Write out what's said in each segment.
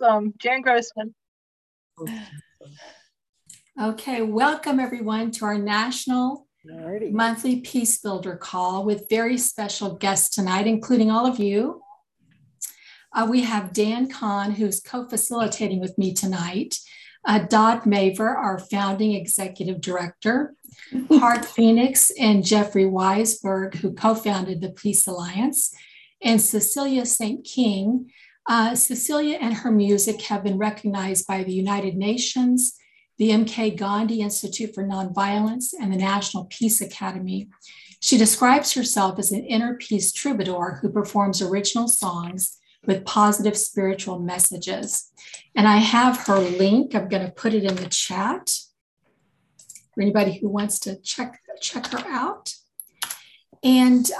Awesome. Jan Grossman. Okay, welcome everyone to our National Monthly Peace Builder Call with very special guests tonight, including all of you. We have Dan Kahn, who's co-facilitating with me tonight, Dot Maver, our founding executive director, Hart Phoenix and Jeffrey Weisberg, who co-founded the Peace Alliance, and Cecilia St. King. Cecilia and her music have been recognized by the United Nations, the MK Gandhi Institute for Nonviolence, and the National Peace Academy. She describes herself as an inner peace troubadour who performs original songs with positive spiritual messages. And I have her link. I'm going to put it in the chat for anybody who wants to check her out. And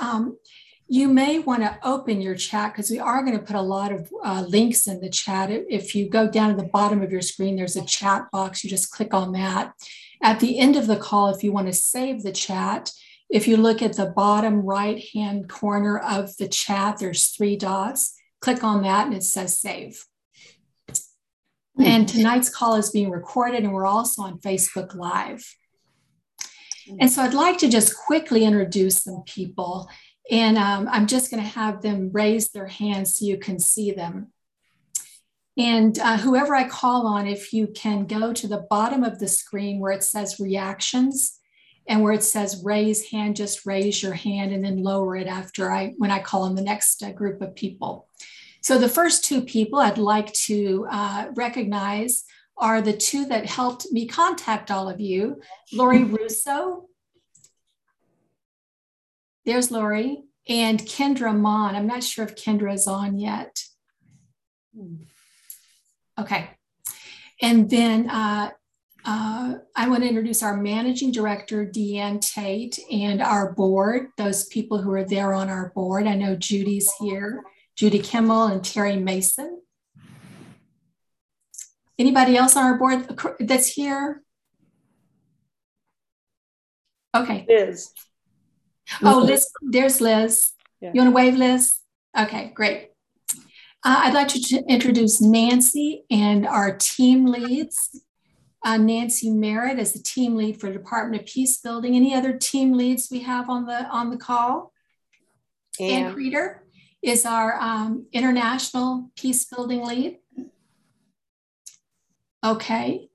you may want to open your chat because we are going to put a lot of links in the chat. If you go down to the bottom of your screen, there's a chat box. You just click on that. At the end of the call, if you want to save the chat, if you look at the bottom right-hand corner of the chat, there's three dots. Click on that and it says save. And tonight's call is being recorded and we're also on Facebook Live. And so I'd like to just quickly introduce some people. And I'm just going to have them raise their hands so you can see them. And whoever I call on, if you can go to the bottom of the screen where it says reactions and where it says raise hand, just raise your hand and then lower it after when I call on the next group of people. So the first two people I'd like to recognize are the two that helped me contact all of you, Lori Russo. There's Lori and Kendra Mon. I'm not sure if Kendra is on yet. Okay. And then I want to introduce our managing director, Deanne Tate, and our board, those people who are there on our board. I know Judy's here, Judy Kimmel and Terry Mason. Anybody else on our board that's here? Okay. Liz. Oh, Liz, there's Liz. Yeah. You want to wave, Liz? Okay, great. I'd like to introduce Nancy and our team leads. Nancy Merritt is the team lead for the Department of Peace Building. Any other team leads we have on the call? And Ann Kreider is our international peace building lead. Okay,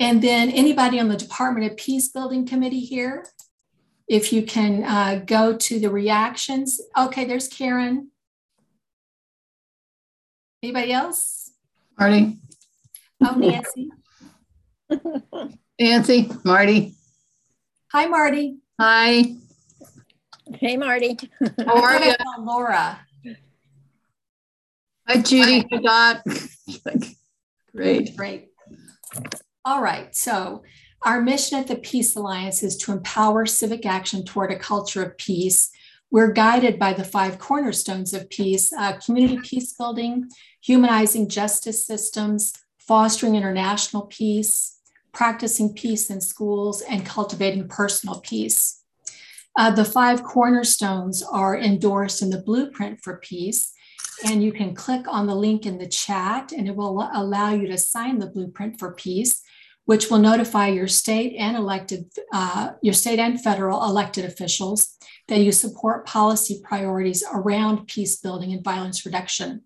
and then anybody on the Department of Peace Building Committee here? If you can go to the reactions. Okay, there's Karen. Anybody else? Marty. Oh, Nancy. Nancy, Marty. Hi, Marty. Hi. Hey, Marty. How are you? Laura. Hi, Judy. Hi. Great. Great. All right, so our mission at the Peace Alliance is to empower civic action toward a culture of peace. We're guided by the five cornerstones of peace: community peace building, humanizing justice systems, fostering international peace, practicing peace in schools, and cultivating personal peace. The five cornerstones are endorsed in the Blueprint for Peace, and you can click on the link in the chat and it will allow you to sign the Blueprint for Peace, which will notify your state and federal elected officials that you support policy priorities around peace building and violence reduction.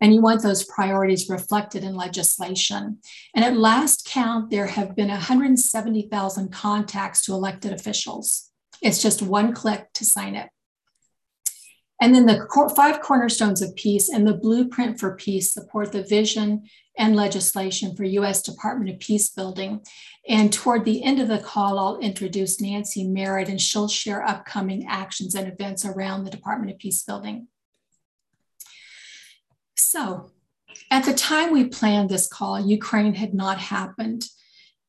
And you want those priorities reflected in legislation. And at last count, there have been 170,000 contacts to elected officials. It's just one click to sign it. And then the five cornerstones of peace and the Blueprint for Peace support the vision and legislation for U.S. Department of Peace Building. And toward the end of the call, I'll introduce Nancy Merritt and she'll share upcoming actions and events around the Department of Peace Building. So at the time we planned this call, Ukraine had not happened.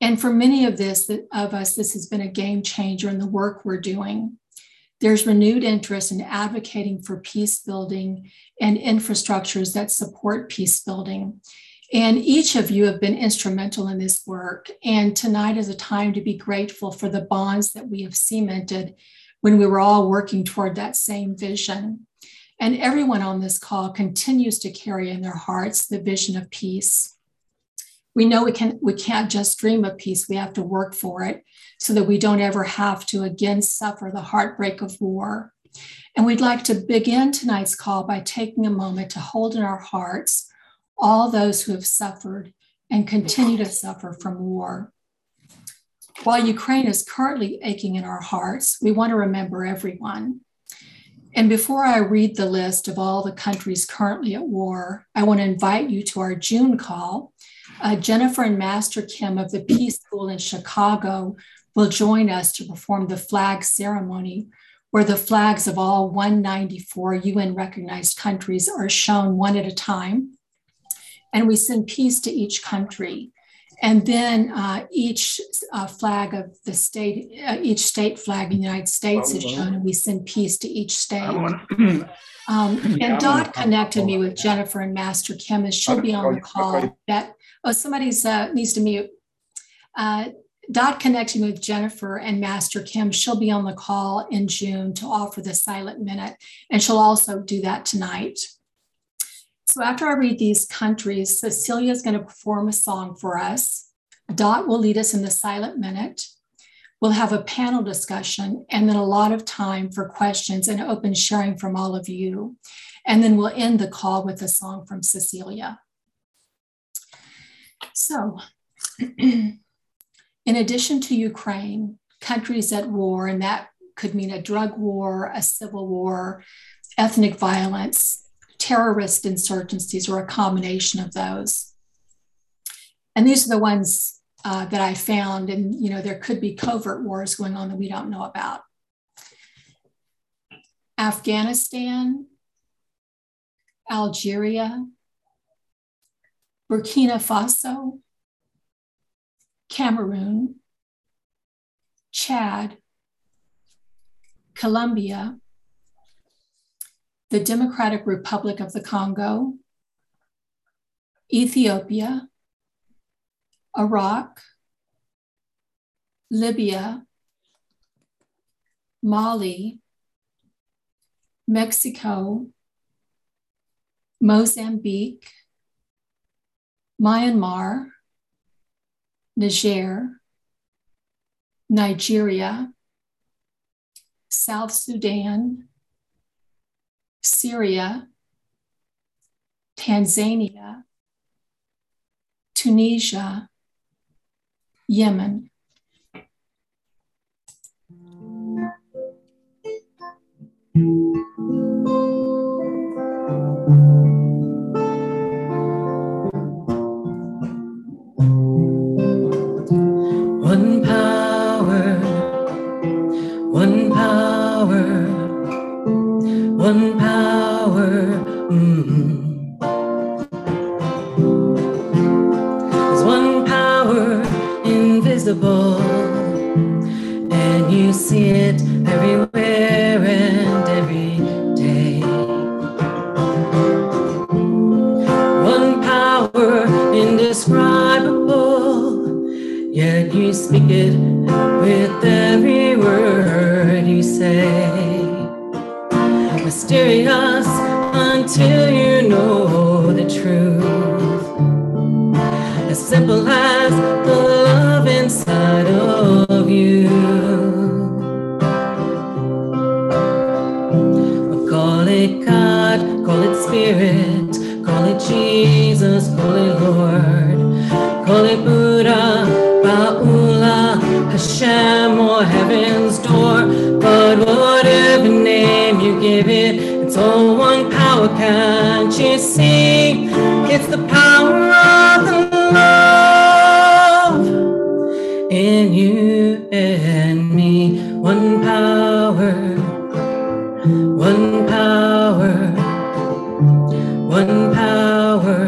And for many of us, this has been a game changer in the work we're doing. There's renewed interest in advocating for peace building and infrastructures that support peace building. And each of you have been instrumental in this work. And tonight is a time to be grateful for the bonds that we have cemented when we were all working toward that same vision. And everyone on this call continues to carry in their hearts the vision of peace. We know we can't just dream of peace, we have to work for it so that we don't ever have to again suffer the heartbreak of war. And we'd like to begin tonight's call by taking a moment to hold in our hearts all those who have suffered and continue to suffer from war. While Ukraine is currently aching in our hearts, we want to remember everyone. And before I read the list of all the countries currently at war, I want to invite you to our June call. Jennifer and Master Kim of the Peace School in Chicago will join us to perform the flag ceremony, where the flags of all 194 UN-recognized countries are shown one at a time. And we send peace to each country. And then each flag of the state, each state flag in the United States is shown, and we send peace to each state. And Dot connected me with Jennifer and Master Kim, and she'll be on the call. Dot connected me with Jennifer and Master Kim. She'll be on the call in June to offer the Silent Minute, and she'll also do that tonight. So after I read these countries, Cecilia is going to perform a song for us. Dot will lead us in the Silent Minute. We'll have a panel discussion and then a lot of time for questions and open sharing from all of you. And then we'll end the call with a song from Cecilia. So in addition to Ukraine, countries at war, and that could mean a drug war, a civil war, ethnic violence, terrorist insurgencies, or a combination of those. And these are the ones that I found, and you know, there could be covert wars going on that we don't know about. Afghanistan, Algeria, Burkina Faso, Cameroon, Chad, Colombia, the Democratic Republic of the Congo, Ethiopia, Iraq, Libya, Mali, Mexico, Mozambique, Myanmar, Niger, Nigeria, South Sudan, Syria, Tanzania, Tunisia, Yemen. One power, one power, There's one power invisible, and you see it everywhere and every day. One power indescribable, yet you speak it with every word you say. Mysterious until you know the truth, as simple as the love inside of you. But call it God, call it Spirit, call it Jesus, call it Lord, call it Buddha, Ba'u'llah, Hashem, or Heaven's Door, but whatever name you give it, it's all one power, can't you see? It's the power of the love in you and me. One power, one power, one power.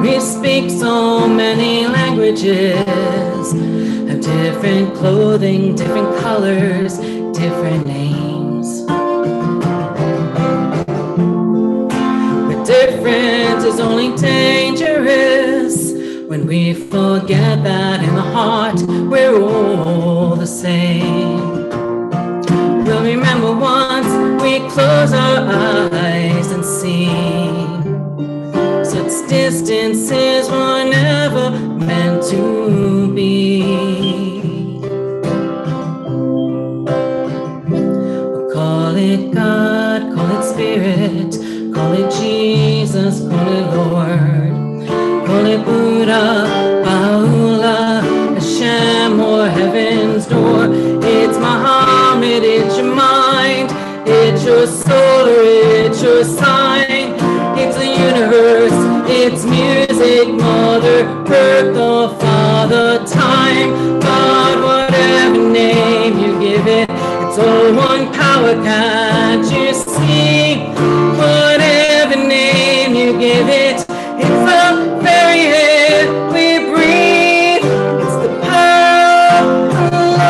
We speak so many languages, different clothing, different colors, different names. But difference is only dangerous when we forget that in the heart we're all the same. close our eyes and see. Such distances were never meant to be. We'll call it God, call it Spirit, call it Jesus, call it Lord, call it Buddha, Baha'u'llah, Hashem, or Heaven's Door. It's Muhammad, it's your mind, it's your soul, or it's your sign. It's the universe, it's music, Mother Earth, or Father Time. God, whatever name you give it, it's all one power, can't you see? Whatever name you give it, it's the very air we breathe. It's the power of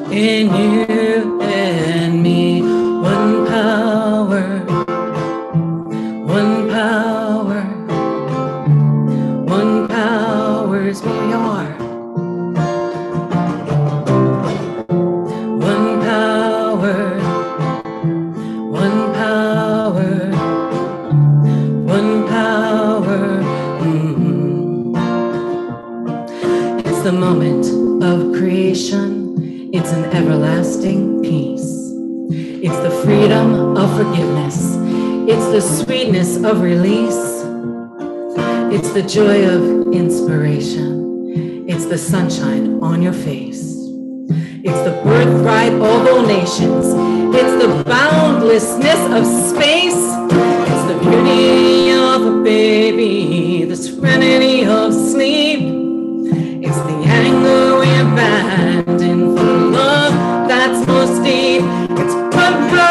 love in you and me. One power, one power, one power is we are. One power, one power, one power. It's the moment of creation. It's an everlasting peace. It's the freedom of forgiveness. It's the sweetness of release. It's the joy of inspiration. It's the sunshine on your face. It's the birthright of all nations. It's the boundlessness of space. It's the beauty of a baby, the serenity of sleep. It's the anger we abandon for love that's most deep. It's one power.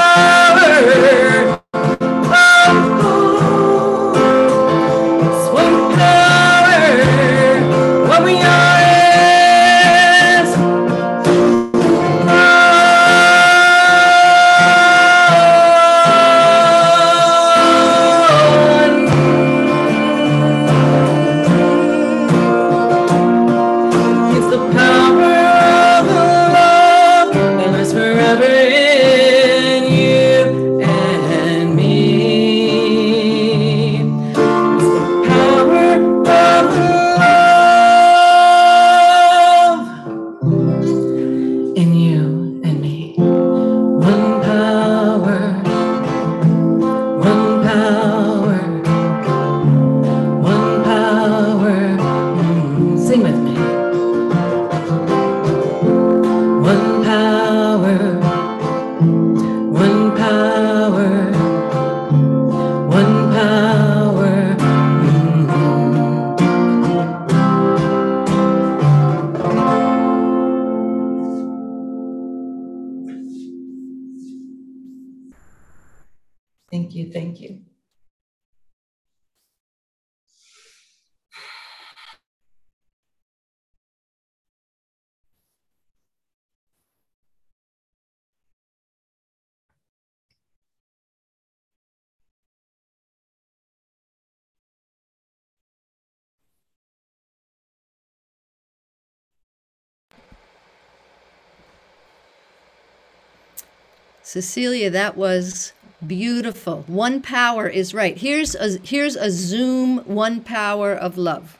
Cecilia, that was beautiful. One power is right. Here's a Zoom one power of love.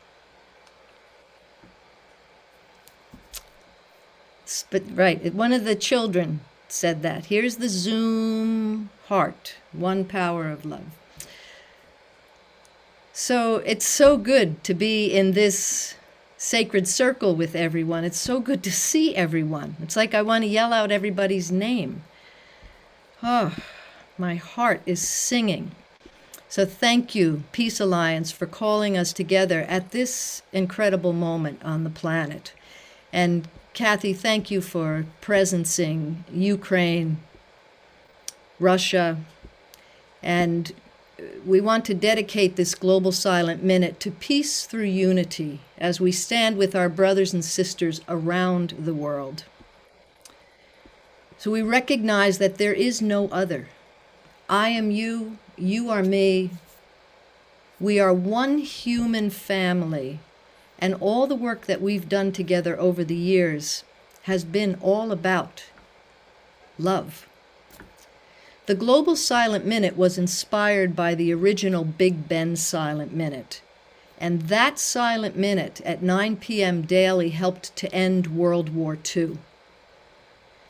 But right, one of the children said that. Here's the Zoom heart, one power of love. So it's so good to be in this sacred circle with everyone. It's so good to see everyone. It's like I want to yell out everybody's name. Oh, my heart is singing. So thank you, Peace Alliance, for calling us together at this incredible moment on the planet. And Kathy, thank you for presencing Ukraine, Russia, and we want to dedicate this Global Silent Minute to peace through unity as we stand with our brothers and sisters around the world. So we recognize that there is no other. I am you, you are me. We are one human family, and all the work that we've done together over the years has been all about love. The Global Silent Minute was inspired by the original Big Ben Silent Minute. And that Silent Minute at 9 p.m. daily helped to end World War II.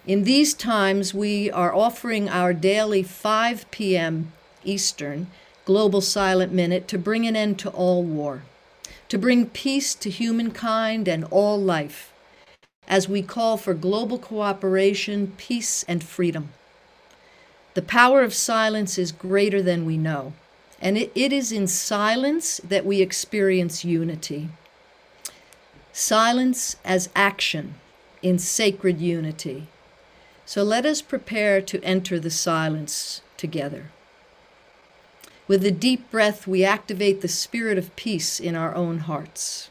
In these times, we are offering our daily 5 p.m. Eastern Global Silent Minute to bring an end to all war, to bring peace to humankind and all life, as we call for global cooperation, peace, and freedom. The power of silence is greater than we know, and it is in silence that we experience unity. Silence as action in sacred unity. So let us prepare to enter the silence together. With a deep breath, we activate the spirit of peace in our own hearts.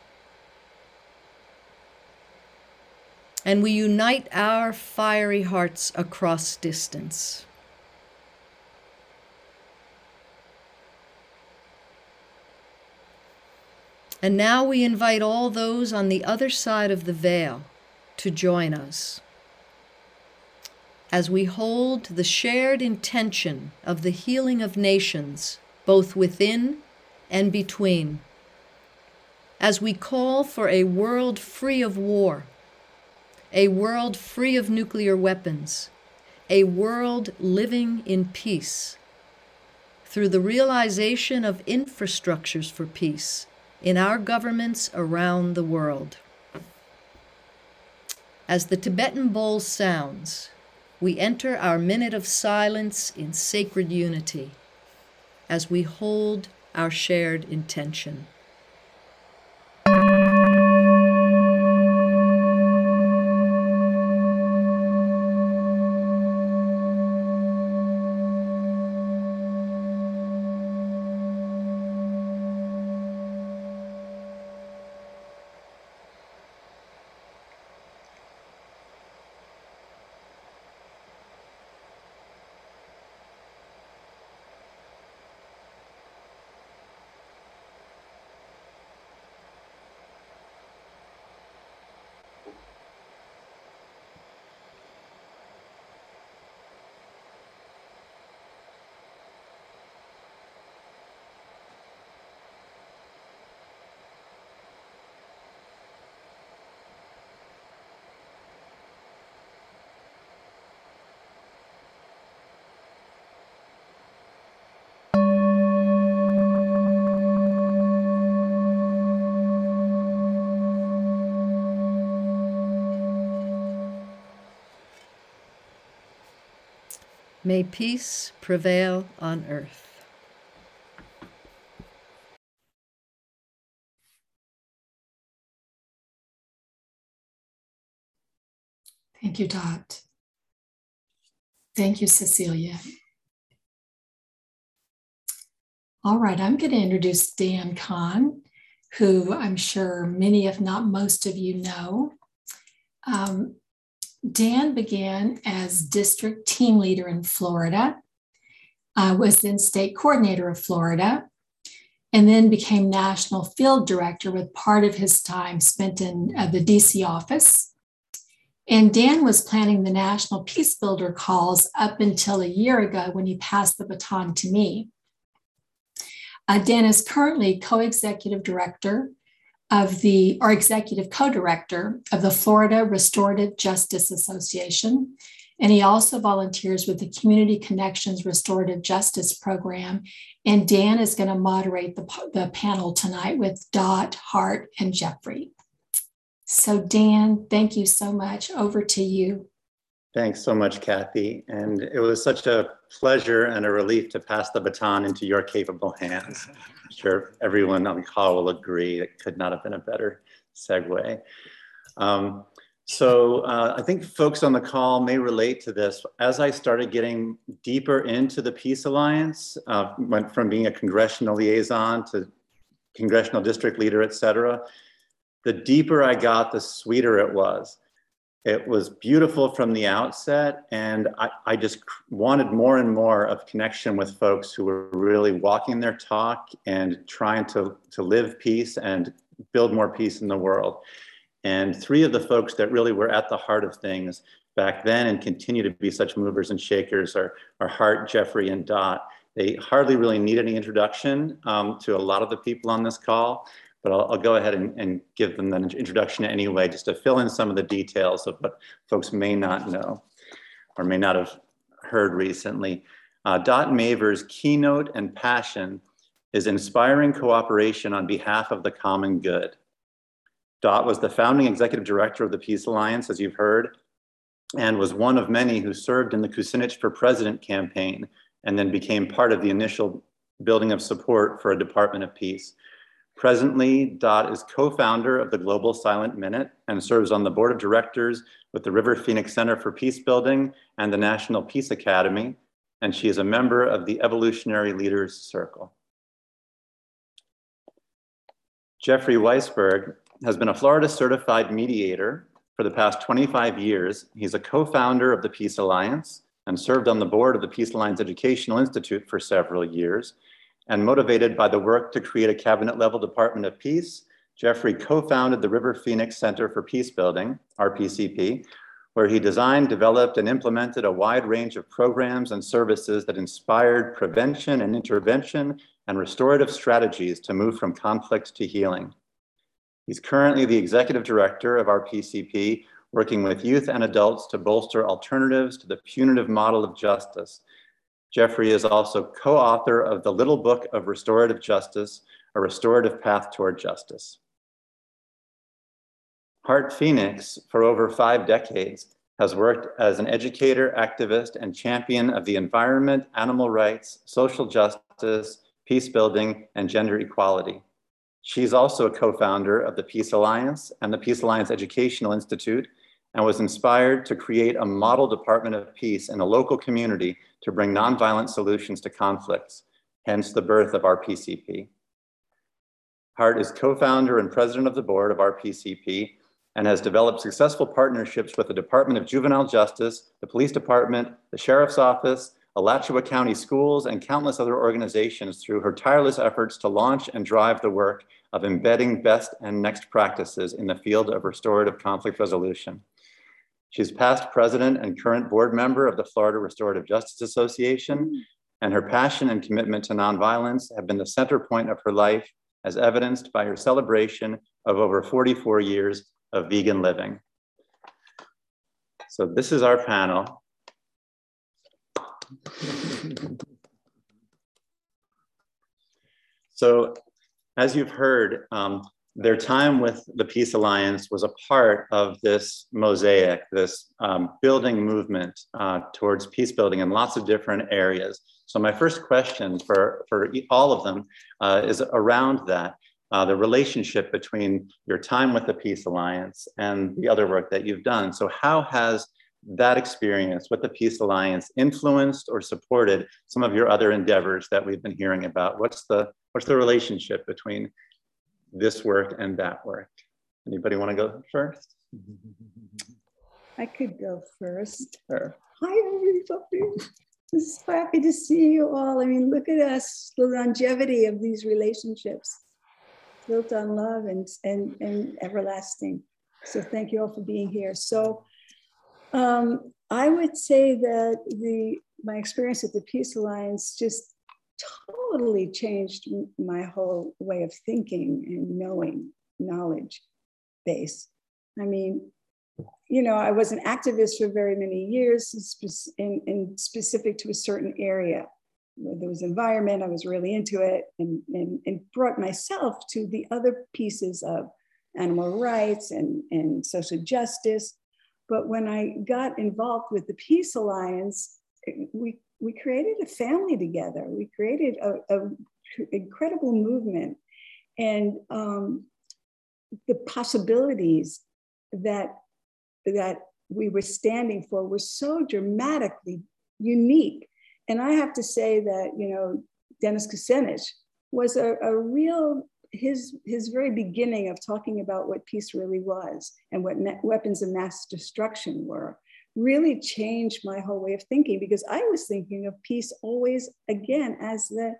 And we unite our fiery hearts across distance. And now we invite all those on the other side of the veil to join us as we hold the shared intention of the healing of nations, both within and between, as we call for a world free of war, a world free of nuclear weapons, a world living in peace, through the realization of infrastructures for peace in our governments around the world. As the Tibetan bowl sounds, we enter our minute of silence in sacred unity as we hold our shared intention. May peace prevail on earth. Thank you, Dot. Thank you, Cecilia. All right, I'm going to introduce Dan Kahn, who I'm sure many, if not most of you know. Dan began as district team leader in Florida, was then state coordinator of Florida, and then became national field director with part of his time spent in the DC office. And Dan was planning the National Peacebuilder calls up until a year ago when he passed the baton to me. Dan is currently executive co-director of the Florida Restorative Justice Association, and he also volunteers with the Community Connections Restorative Justice Program. And Dan is going to moderate the panel tonight with Dot, Hart, and Jeffrey. So Dan, thank you so much. Over to you. Thanks so much, Kathy. And it was such a pleasure and a relief to pass the baton into your capable hands. I'm sure everyone on the call will agree that could not have been a better segue. I think folks on the call may relate to this. As I started getting deeper into the Peace Alliance, went from being a congressional liaison to congressional district leader, et cetera, the deeper I got, the sweeter it was. It was beautiful from the outset, and I just wanted more and more of connection with folks who were really walking their talk and trying to live peace and build more peace in the world. And three of the folks that really were at the heart of things back then and continue to be such movers and shakers are Hart, Jeffrey, and Dot. They hardly really need any introduction to a lot of the people on this call, but I'll go ahead and give them that introduction anyway, just to fill in some of the details of what folks may not know or may not have heard recently. Dot Maver's keynote and passion is inspiring cooperation on behalf of the common good. Dot was the founding executive director of the Peace Alliance, as you've heard, and was one of many who served in the Kucinich for President campaign and then became part of the initial building of support for a Department of Peace. Presently, Dot is co-founder of the Global Silent Minute and serves on the board of directors with the River Phoenix Center for Peacebuilding and the National Peace Academy, and she is a member of the Evolutionary Leaders Circle. Jeffrey Weisberg has been a Florida certified mediator for the past 25 years. He's a co-founder of the Peace Alliance and served on the board of the Peace Alliance Educational Institute for several years. And motivated by the work to create a cabinet-level Department of Peace, Jeffrey co-founded the River Phoenix Center for Peacebuilding, RPCP, where he designed, developed, and implemented a wide range of programs and services that inspired prevention and intervention and restorative strategies to move from conflict to healing. He's currently the executive director of RPCP, working with youth and adults to bolster alternatives to the punitive model of justice. Jeffrey is also co-author of The Little Book of Restorative Justice, A Restorative Path Toward Justice. Hart Phoenix, for over 5 decades, has worked as an educator, activist, and champion of the environment, animal rights, social justice, peace building, and gender equality. She's also a co-founder of the Peace Alliance and the Peace Alliance Educational Institute, and was inspired to create a model Department of Peace in a local community to bring nonviolent solutions to conflicts, hence the birth of RPCP. Hart is co-founder and president of the board of RPCP and has developed successful partnerships with the Department of Juvenile Justice, the Police Department, the Sheriff's Office, Alachua County Schools, and countless other organizations through her tireless efforts to launch and drive the work of embedding best and next practices in the field of restorative conflict resolution. She's past president and current board member of the Florida Restorative Justice Association, and her passion and commitment to nonviolence have been the center point of her life, as evidenced by her celebration of over 44 years of vegan living. So this is our panel. So as you've heard, their time with the Peace Alliance was a part of this mosaic, this building movement towards peace building in lots of different areas. So my first question for all of them is around that, the relationship between your time with the Peace Alliance and the other work that you've done. So how has that experience with the Peace Alliance influenced or supported some of your other endeavors that we've been hearing about? What's the relationship between this work and that work? Anybody want to go first? I could go first. Sure. Hi, everybody. It's happy to see you all. I mean, look at us, the longevity of these relationships built on love and everlasting. So thank you all for being here. So I would say that my experience at the Peace Alliance just totally changed my whole way of thinking and knowing, knowledge base. I mean, you know, I was an activist for very many years and specific to a certain area. There was environment, I was really into it, and brought myself to the other pieces of animal rights and social justice. But when I got involved with the Peace Alliance, we created a family together. We created an incredible movement, and the possibilities that we were standing for were so dramatically unique. And I have to say that, you know, Dennis Kucinich was a real, his very beginning of talking about what peace really was and what weapons of mass destruction were, really changed my whole way of thinking, because I was thinking of peace always, again, as no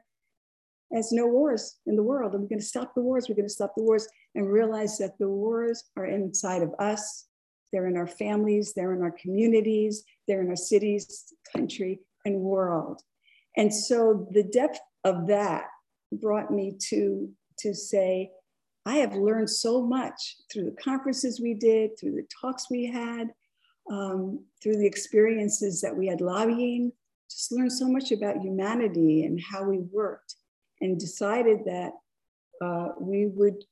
wars in the world. And we're going to stop the wars, and realize that the wars are inside of us. They're in our families, they're in our communities, they're in our cities, country, and world. And so the depth of that brought me to say, I have learned so much through the conferences we did, through the talks we had, through the experiences that we had lobbying, just learned so much about humanity and how we worked, and decided that we would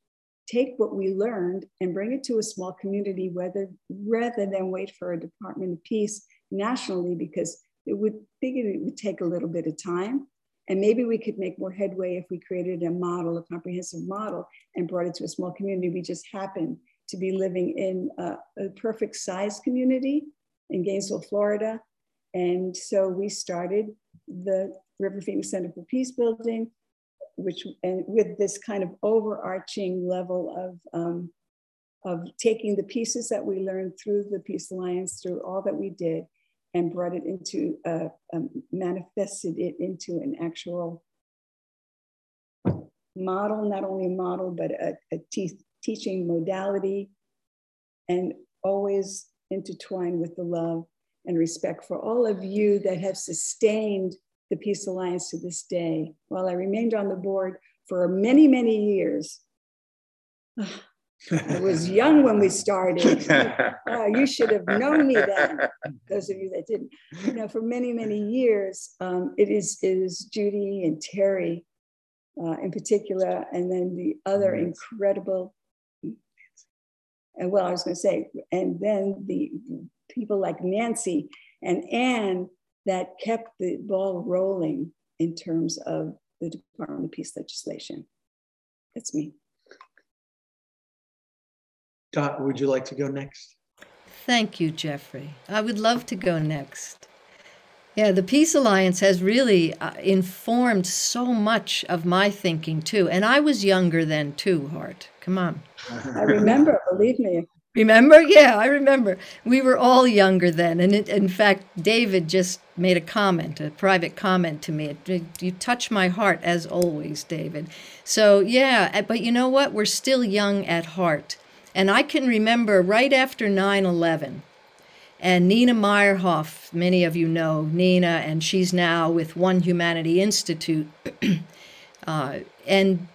take what we learned and bring it to a small community rather than wait for a Department of Peace nationally, because it would take a little bit of time. And maybe we could make more headway if we created a model, a comprehensive model, and brought it to a small community. We just happened to be living in a perfect size community in Gainesville, Florida. And so we started the River Phoenix Center for Peacebuilding, and with this kind of overarching level of taking the pieces that we learned through the Peace Alliance, through all that we did, and brought it into, manifested it into an actual model, not only a model, but a teaching modality, and always intertwined with the love and respect for all of you that have sustained the Peace Alliance to this day. While I remained on the board for many, many years, I was young when we started. You should have known me then, those of you that didn't. You know, for many, many years, it is Judy and Terry in particular, and then the other incredible, and then the people like Nancy and Ann that kept the ball rolling in terms of the Department of Peace legislation. That's me. Dot, would you like to go next? Thank you, Jeffrey. I would love to go next. Yeah, the Peace Alliance has really informed so much of my thinking too. And I was younger then too, Hart. Come on. I remember, believe me. Remember? Yeah, I remember. We were all younger then. And in fact, David just made a comment, a private comment to me. You touch my heart as always, David. So yeah, but you know what? We're still young at heart. And I can remember right after 9/11, and Nina Meyerhoff, many of you know Nina, and she's now with One Humanity Institute. And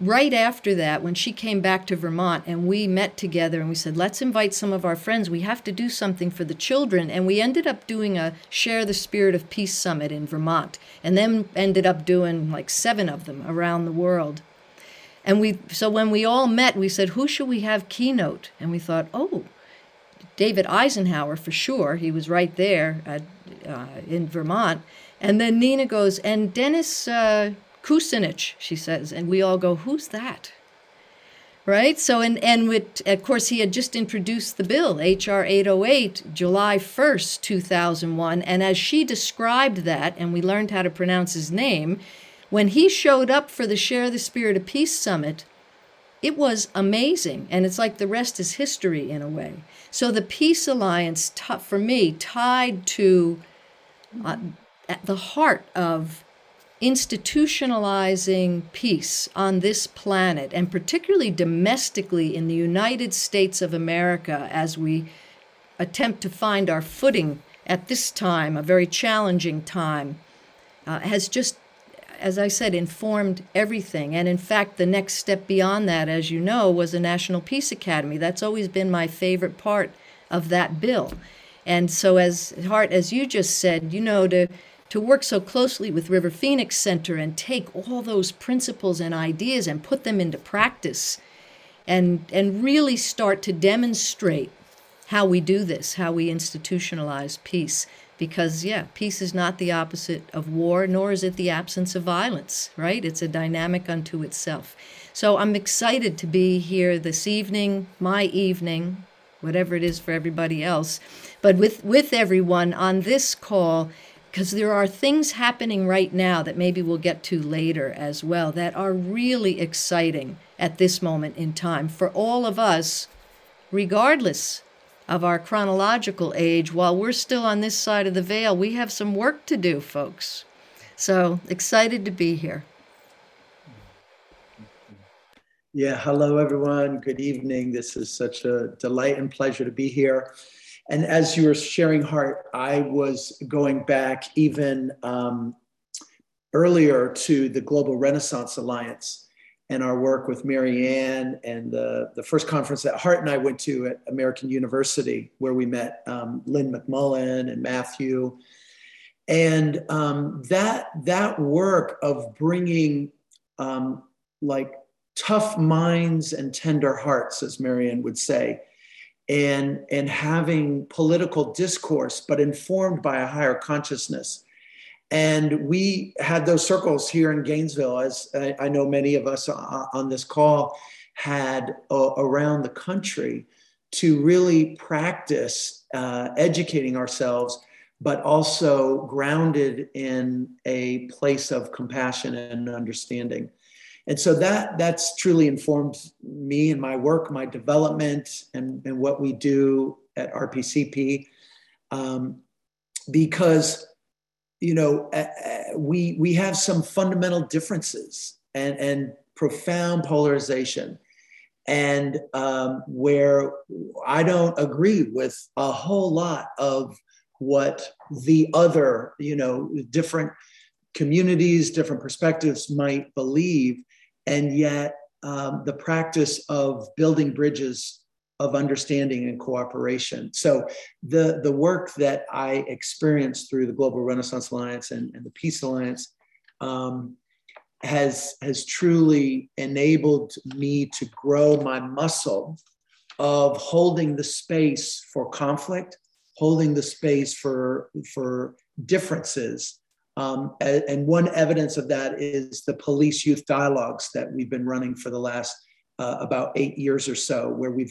right after that, when she came back to Vermont and we met together and we said, let's invite some of our friends, we have to do something for the children. And we ended up doing a Share the Spirit of Peace Summit in Vermont, and then ended up doing like 7 of them around the world. And so when we all met, we said, who should we have keynote? And we thought, oh, David Eisenhower for sure. He was right there in Vermont. And then Nina goes, and Dennis Kucinich, she says. And we all go, who's that? Right? So, of course, he had just introduced the bill, H.R. 808, July 1st, 2001. And as she described that, and we learned how to pronounce his name, when he showed up for the Share the Spirit of Peace Summit, it was amazing. And it's like the rest is history in a way. So the Peace Alliance, for me, tied to at the heart of institutionalizing peace on this planet, and particularly domestically in the United States of America, as we attempt to find our footing at this time, a very challenging time, has just, as I said, informed everything. And in fact, the next step beyond that, as you know, was the National Peace Academy. That's always been my favorite part of that bill. And so as Hart, as you just said, you know, to work so closely with River Phoenix Center and take all those principles and ideas and put them into practice and really start to demonstrate how we do this, how we institutionalize peace. Because, yeah, peace is not the opposite of war, nor is it the absence of violence, right? It's a dynamic unto itself. So I'm excited to be here this evening, my evening, whatever it is for everybody else, but with everyone on this call, because there are things happening right now that maybe we'll get to later as well that are really exciting at this moment in time for all of us, regardless of our chronological age. While we're still on this side of the veil, we have some work to do, folks. So excited to be here. Yeah, hello everyone, good evening. This is such a delight and pleasure to be here. And as you were sharing, Hart, I was going back even earlier to the Global Renaissance Alliance and our work with Marianne and the first conference that Hart and I went to at American University, where we met Lynn McMullen and Matthew. And that work of bringing like tough minds and tender hearts, as Marianne would say, and having political discourse, but informed by a higher consciousness. And we had those circles here in Gainesville, as I know many of us on this call had around the country, to really practice educating ourselves, but also grounded in a place of compassion and understanding. And so that's truly informed me and my work, my development, and what we do at RPCP, because you know we have some fundamental differences and profound polarization, and where I don't agree with a whole lot of what the other, you know, different communities, different perspectives might believe. And yet the practice of building bridges of understanding and cooperation. So the work that I experienced through the Global Renaissance Alliance and the Peace Alliance has truly enabled me to grow my muscle of holding the space for conflict, holding the space for differences. And one evidence of that is the police youth dialogues that we've been running for the last about 8 years or so, where we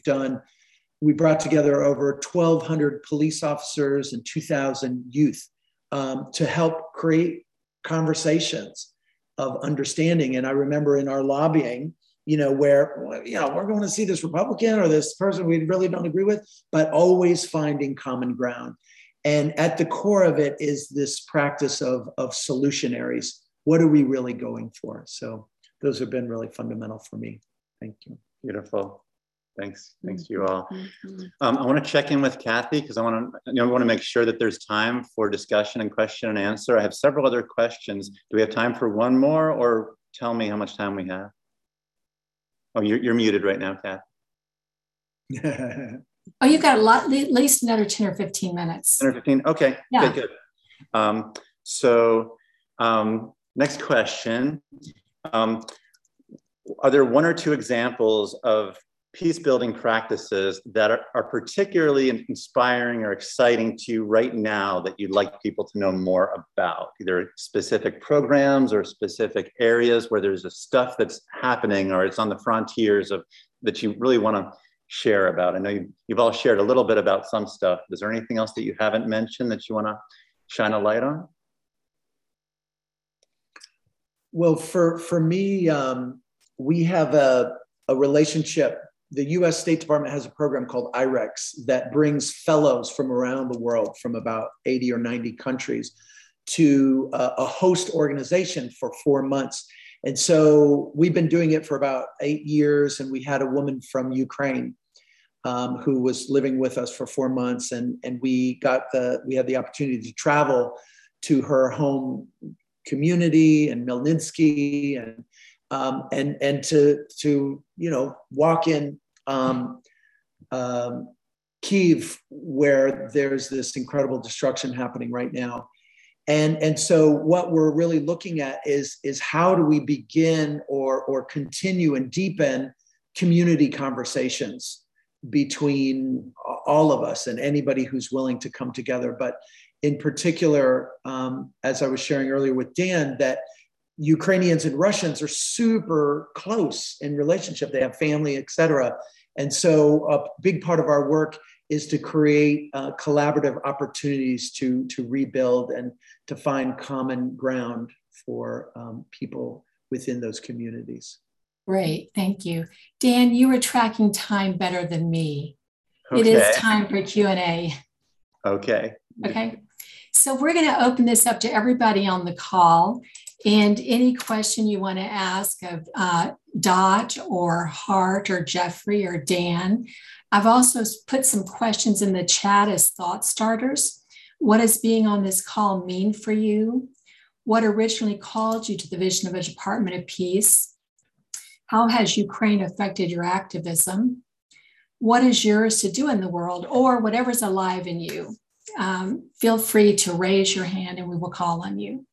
brought together over 1,200 police officers and 2,000 youth to help create conversations of understanding. And I remember in our lobbying, you know, where, you know, we're going to see this Republican or this person we really don't agree with, but always finding common ground. And at the core of it is this practice of solutionaries. What are we really going for? So those have been really fundamental for me. Thank you. Beautiful. Thanks. Thanks to you all. I want to check in with Kathy, because I want to, you know, we want to make sure that there's time for discussion and question and answer. I have several other questions. Do we have time for one more, or tell me how much time we have? Oh, you're muted right now, Kathy. Oh, you've got a lot, at least another 10 or 15 minutes. 10 or 15, okay, yeah. Good, good. Next question. Are there one or two examples of peace-building practices that are particularly inspiring or exciting to you right now that you'd like people to know more about? Either specific programs or specific areas where there's a stuff that's happening or it's on the frontiers of that you really want to share about. I know you've all shared a little bit about some stuff. Is there anything else that you haven't mentioned that you want to shine a light on? Well, for me, we have a relationship. The U.S. State Department has a program called IREX that brings fellows from around the world, from about 80 or 90 countries, to a host organization for 4 months. And so we've been doing it for about 8 years, and we had a woman from Ukraine who was living with us for 4 months, and we had the opportunity to travel to her home community in Melnitsky, and to you know, walk in Kyiv, where there's this incredible destruction happening right now. And so what we're really looking at is how do we begin or continue and deepen community conversations between all of us and anybody who's willing to come together. But in particular, as I was sharing earlier with Dan, that Ukrainians and Russians are super close in relationship. They have family, et cetera. And so a big part of our work is to create collaborative opportunities to rebuild and to find common ground for people within those communities. Great, thank you. Dan, you were tracking time better than me. Okay. It is time for Q&A. Okay. Okay. So we're going to open this up to everybody on the call, and any question you want to ask of Dot or Hart or Jeffrey or Dan. I've also put some questions in the chat as thought starters. What does being on this call mean for you? What originally called you to the vision of a Department of Peace? How has Ukraine affected your activism? What is yours to do in the world, or whatever's alive in you? Feel free to raise your hand and we will call on you.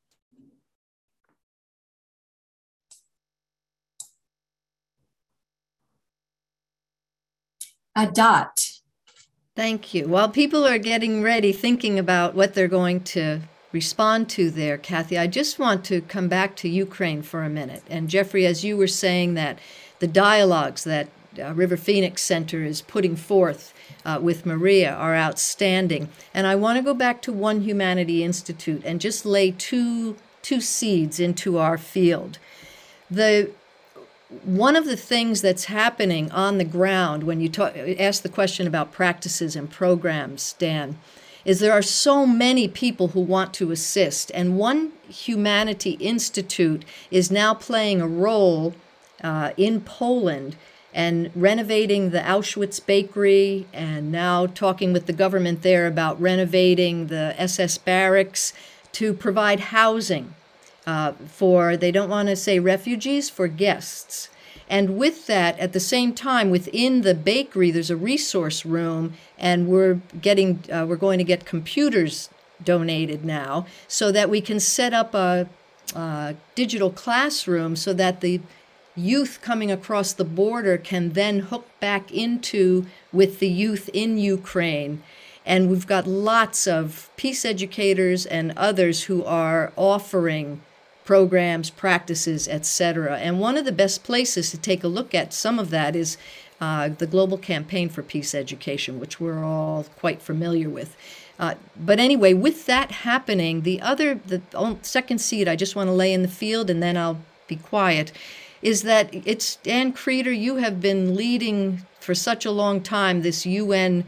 Dot. Thank you. While people are getting ready, thinking about what they're going to respond to there, Kathy, I just want to come back to Ukraine for a minute. And Jeffrey, as you were saying that the dialogues that River Phoenix Center is putting forth with Maria are outstanding. And I want to go back to One Humanity Institute and just lay two seeds into our field. One of the things that's happening on the ground when you ask the question about practices and programs, Dan, is there are so many people who want to assist. And One Humanity Institute is now playing a role in Poland and renovating the Auschwitz bakery, and now talking with the government there about renovating the SS barracks to provide housing. They don't want to say refugees, for guests. And with that, at the same time, within the bakery, there's a resource room, and we're going to get computers donated now so that we can set up a digital classroom so that the youth coming across the border can then hook back into with the youth in Ukraine. And we've got lots of peace educators and others who are offering programs, practices, etc. And one of the best places to take a look at some of that is the Global Campaign for Peace Education, which we're all quite familiar with. But anyway, with that happening, the second seed I just want to lay in the field, and then I'll be quiet, is that it's Ann Kreider, you have been leading for such a long time this UN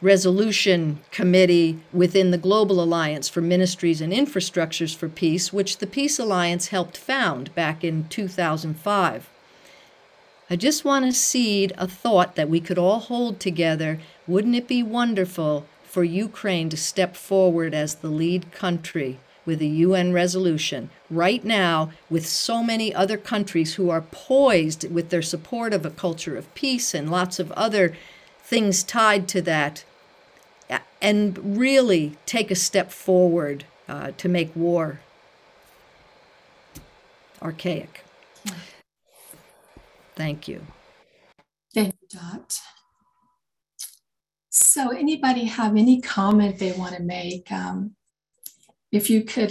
Resolution Committee within the Global Alliance for Ministries and Infrastructures for Peace, which the Peace Alliance helped found back in 2005. I just want to seed a thought that we could all hold together. Wouldn't it be wonderful for Ukraine to step forward as the lead country with a UN resolution right now, with so many other countries who are poised with their support of a culture of peace and lots of other things tied to that, and really take a step forward to make war archaic. Thank you. Thank you, Dot. So anybody have any comment they want to make? If you could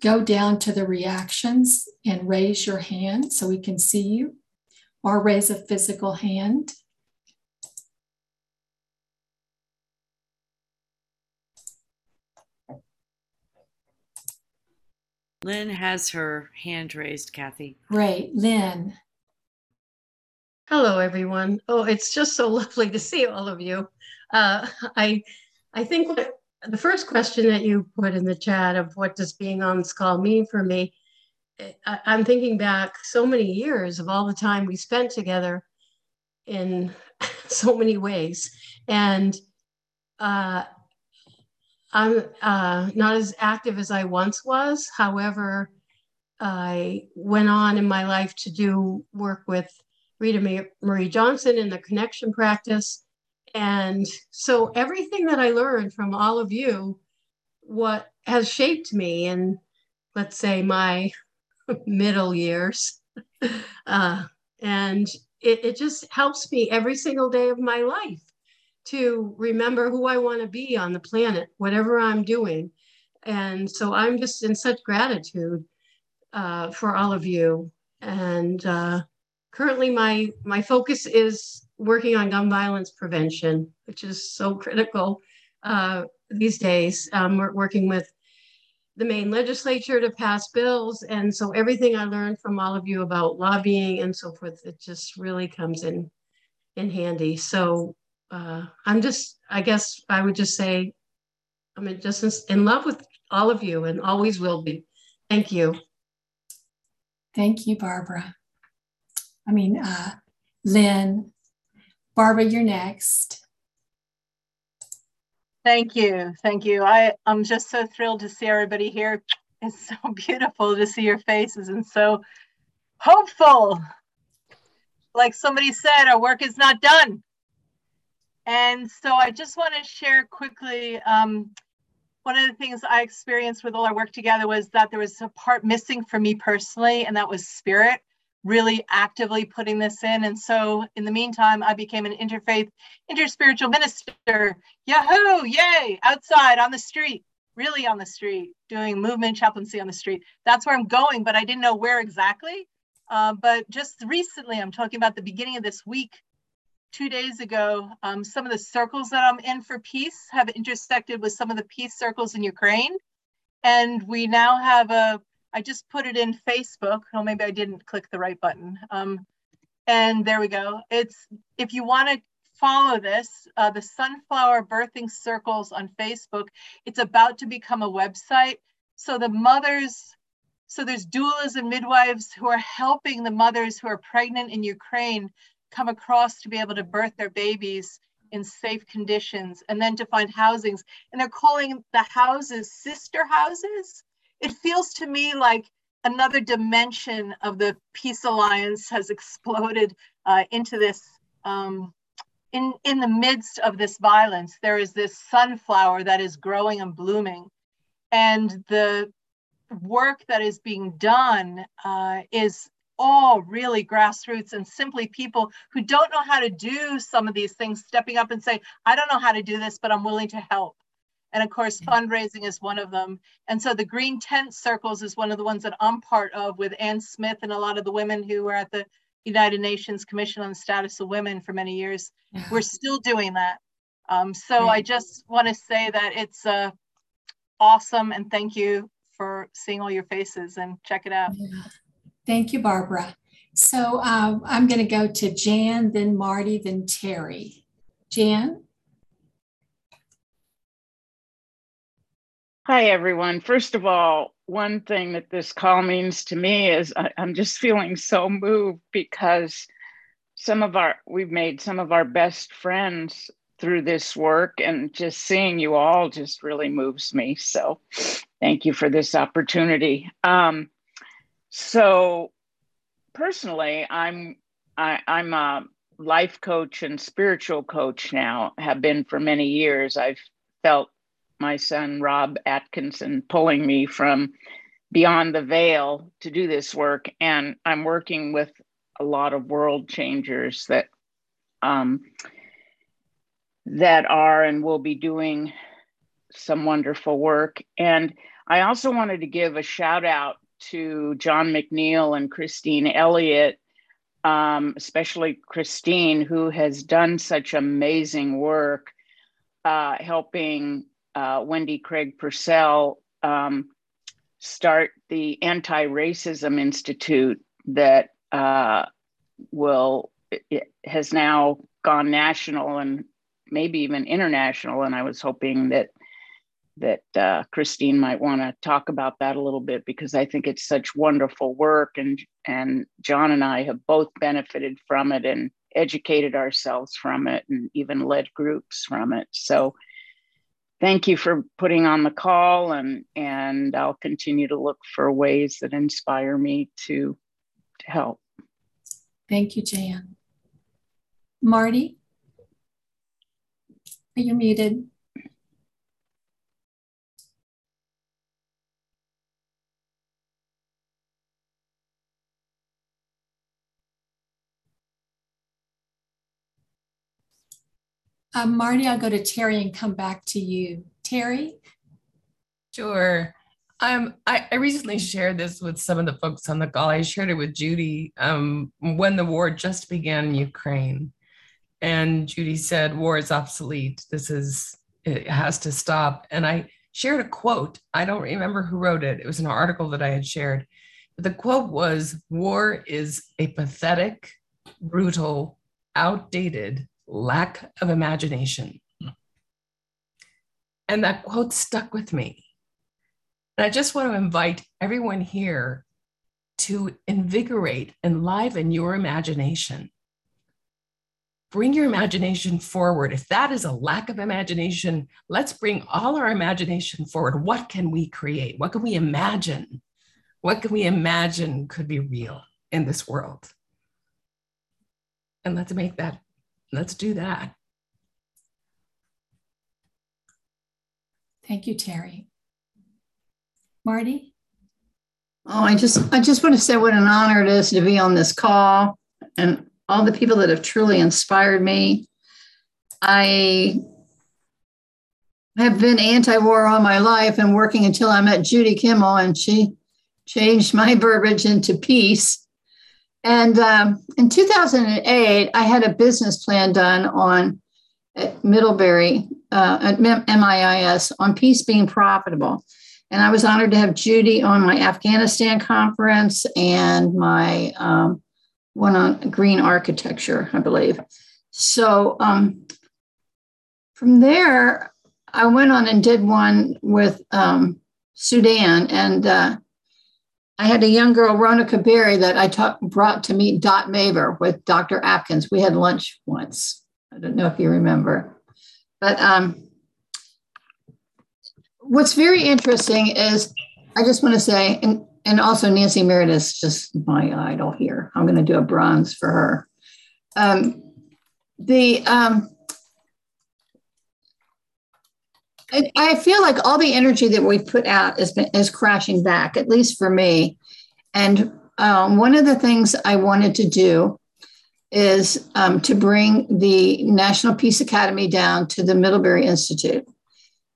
go down to the reactions and raise your hand so we can see you, or raise a physical hand. Lynn has her hand raised, Kathy. Great, Lynn. Hello, everyone. Oh, it's just so lovely to see all of you. I think the first question that you put in the chat of what does being on this call mean for me, I'm thinking back so many years of all the time we spent together in so many ways. And I'm not as active as I once was. However, I went on in my life to do work with Rita Marie Johnson in the connection practice. And so everything that I learned from all of you, what has shaped me in, let's say, my middle years. And it just helps me every single day of my life to remember who I want to be on the planet, whatever I'm doing. And so I'm just in such gratitude for all of you. And currently my focus is working on gun violence prevention, which is so critical these days. We're working with the Maine legislature to pass bills. And so everything I learned from all of you about lobbying and so forth, it just really comes in handy. So I guess I would just say, I'm just in love with all of you, and always will be. Thank you. Thank you, Barbara. I mean, Lynn. Barbara, you're next. Thank you. Thank you. I'm just so thrilled to see everybody here. It's so beautiful to see your faces and so hopeful. Like somebody said, our work is not done. And so I just want to share quickly, one of the things I experienced with all our work together was that there was a part missing for me personally, and that was spirit, really actively putting this in. And so in the meantime, I became an interfaith, interspiritual minister. Yahoo, yay, outside on the street, really on the street, doing movement chaplaincy on the street. That's where I'm going, but I didn't know where exactly. But just recently, I'm talking about the beginning of this week, 2 days ago, some of the circles that I'm in for peace have intersected with some of the peace circles in Ukraine. And we now have a, I just put it in Facebook. Oh, maybe I didn't click the right button. And there we go. It's, if you want to follow this, the Sunflower Birthing Circles on Facebook, it's about to become a website. So the mothers, so there's doulas and midwives who are helping the mothers who are pregnant in Ukraine come across to be able to birth their babies in safe conditions, and then to find housings. And they're calling the houses sister houses. It feels to me like another dimension of the Peace Alliance has exploded into this, in the midst of this violence. There is this sunflower that is growing and blooming. And the work that is being done is all really grassroots, and simply people who don't know how to do some of these things stepping up and say, I don't know how to do this, but I'm willing to help. And of course, fundraising is one of them. And so the Green Tent Circles is one of the ones that I'm part of with Ann Smith and a lot of the women who were at the United Nations Commission on the Status of Women for many years. Yeah. We're still doing that. So yeah. I just want to say that it's awesome, and thank you for seeing all your faces, and check it out. Yeah. Thank you, Barbara. So I'm going to go to Jan, then Marty, then Terry. Jan? Hi, everyone. First of all, one thing that this call means to me is I'm just feeling so moved because we've made some of our best friends through this work, and just seeing you all just really moves me. So thank you for this opportunity. So personally, I'm a life coach and spiritual coach now, have been for many years. I've felt my son, Rob Atkinson, pulling me from beyond the veil to do this work. And I'm working with a lot of world changers that, that are and will be doing some wonderful work. And I also wanted to give a shout out to John McNeil and Christine Elliott, especially Christine, who has done such amazing work helping Wendy Craig Purcell start the Anti-Racism Institute that it has now gone national and maybe even international. And I was hoping that Christine might want to talk about that a little bit, because I think it's such wonderful work, and John and I have both benefited from it and educated ourselves from it and even led groups from it. So thank you for putting on the call, and I'll continue to look for ways that inspire me to help. Thank you, Jan. Marty, are you muted? Marty, I'll go to Terry and come back to you. Terry? Sure. I recently shared this with some of the folks on the call. I shared it with Judy when the war just began in Ukraine. And Judy said, war is obsolete. It has to stop. And I shared a quote. I don't remember who wrote it. It was an article that I had shared. But the quote was, war is a pathetic, brutal, outdated lack of imagination. And that quote stuck with me. And I just want to invite everyone here to invigorate, enliven your imagination. Bring your imagination forward. If that is a lack of imagination, let's bring all our imagination forward. What can we create? What can we imagine? What can we imagine could be real in this world? And let's make that, let's do that. Thank you, Terry. Marty? Oh, I just want to say what an honor it is to be on this call and all the people that have truly inspired me. I have been anti-war all my life and working until I met Judy Kimmel, and she changed my verbiage into peace. And in 2008, I had a business plan done on Middlebury, at MIIS, on peace being profitable. And I was honored to have Judy on my Afghanistan conference and my one on green architecture, I believe. So from there, I went on and did one with Sudan. And I had a young girl, Rona Kabiri, that I brought to meet Dot Maver with Dr. Atkins. We had lunch once. I don't know if you remember. But what's very interesting is, I just want to say, and also Nancy Merritt is just my idol here. I'm going to do a bronze for her. I feel like all the energy that we put out is crashing back, at least for me. And one of the things I wanted to do is to bring the National Peace Academy down to the Middlebury Institute.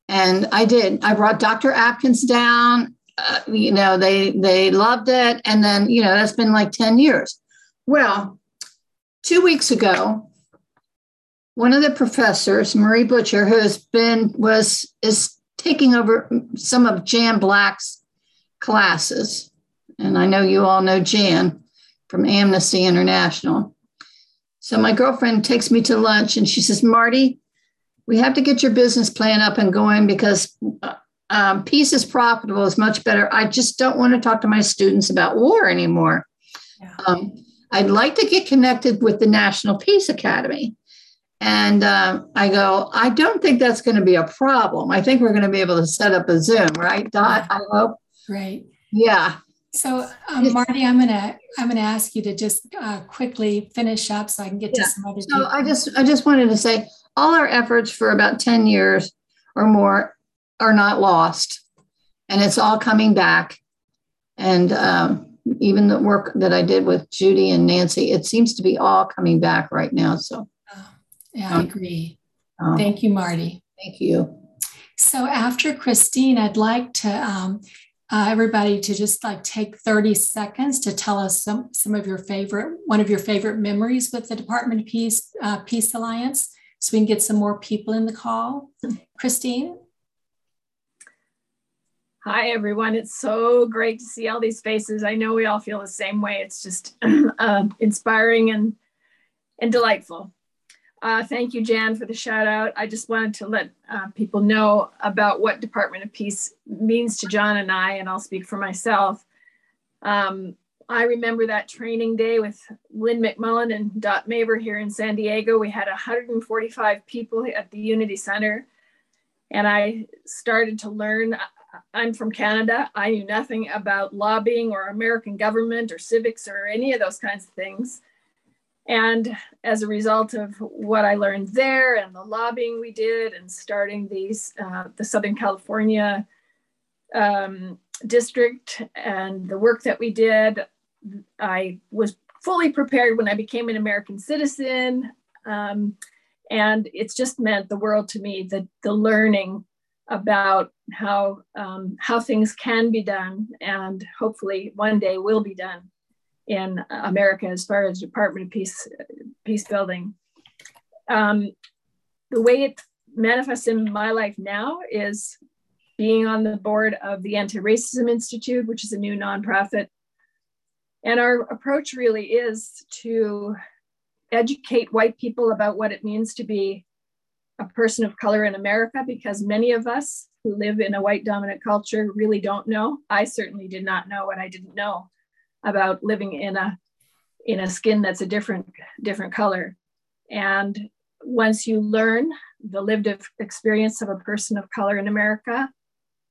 And I did. I brought Dr. Atkins down. You know, they loved it. And then, you know, that's been like 10 years. Well, 2 weeks ago, one of the professors, Marie Butcher, who has been, is taking over some of Jan Black's classes. And I know you all know Jan from Amnesty International. So my girlfriend takes me to lunch and she says, Marty, we have to get your business plan up and going because peace is profitable is much better. I just don't want to talk to my students about war anymore. Yeah. I'd like to get connected with the National Peace Academy. And I go, I don't think that's going to be a problem. I think we're going to be able to set up a Zoom, right, Dot? Yeah. I hope. Right. Yeah. So, Marty, I'm gonna ask you to just quickly finish up so I can get to some other people. So I just wanted to say, all our efforts for about 10 years or more are not lost, and it's all coming back. And even the work that I did with Judy and Nancy, it seems to be all coming back right now. So yeah, I agree. Thank you, Marty. Thank you. So after Christine, I'd like to everybody to just like take 30 seconds to tell us one of your favorite memories with the Department of Peace, Peace Alliance, so we can get some more people in the call. Christine? Hi, everyone. It's so great to see all these faces. I know we all feel the same way. It's just inspiring and delightful. Thank you, Jan, for the shout out. I just wanted to let people know about what Department of Peace means to John and I, and I'll speak for myself. I remember that training day with Lynn McMullen and Dot Maver here in San Diego. We had 145 people at the Unity Center, and I started to learn. I'm from Canada. I knew nothing about lobbying or American government or civics or any of those kinds of things. And as a result of what I learned there and the lobbying we did and starting these, the Southern California district and the work that we did, I was fully prepared when I became an American citizen, and it's just meant the world to me, the learning about how things can be done and hopefully one day will be done in America as far as Department of Peace, Peacebuilding. The way it manifests in my life now is being on the board of the Anti-Racism Institute, which is a new nonprofit. And our approach really is to educate white people about what it means to be a person of color in America, because many of us who live in a white dominant culture really don't know. I certainly did not know what I didn't know about living in a skin that's a different color. And once you learn the lived experience of a person of color in America,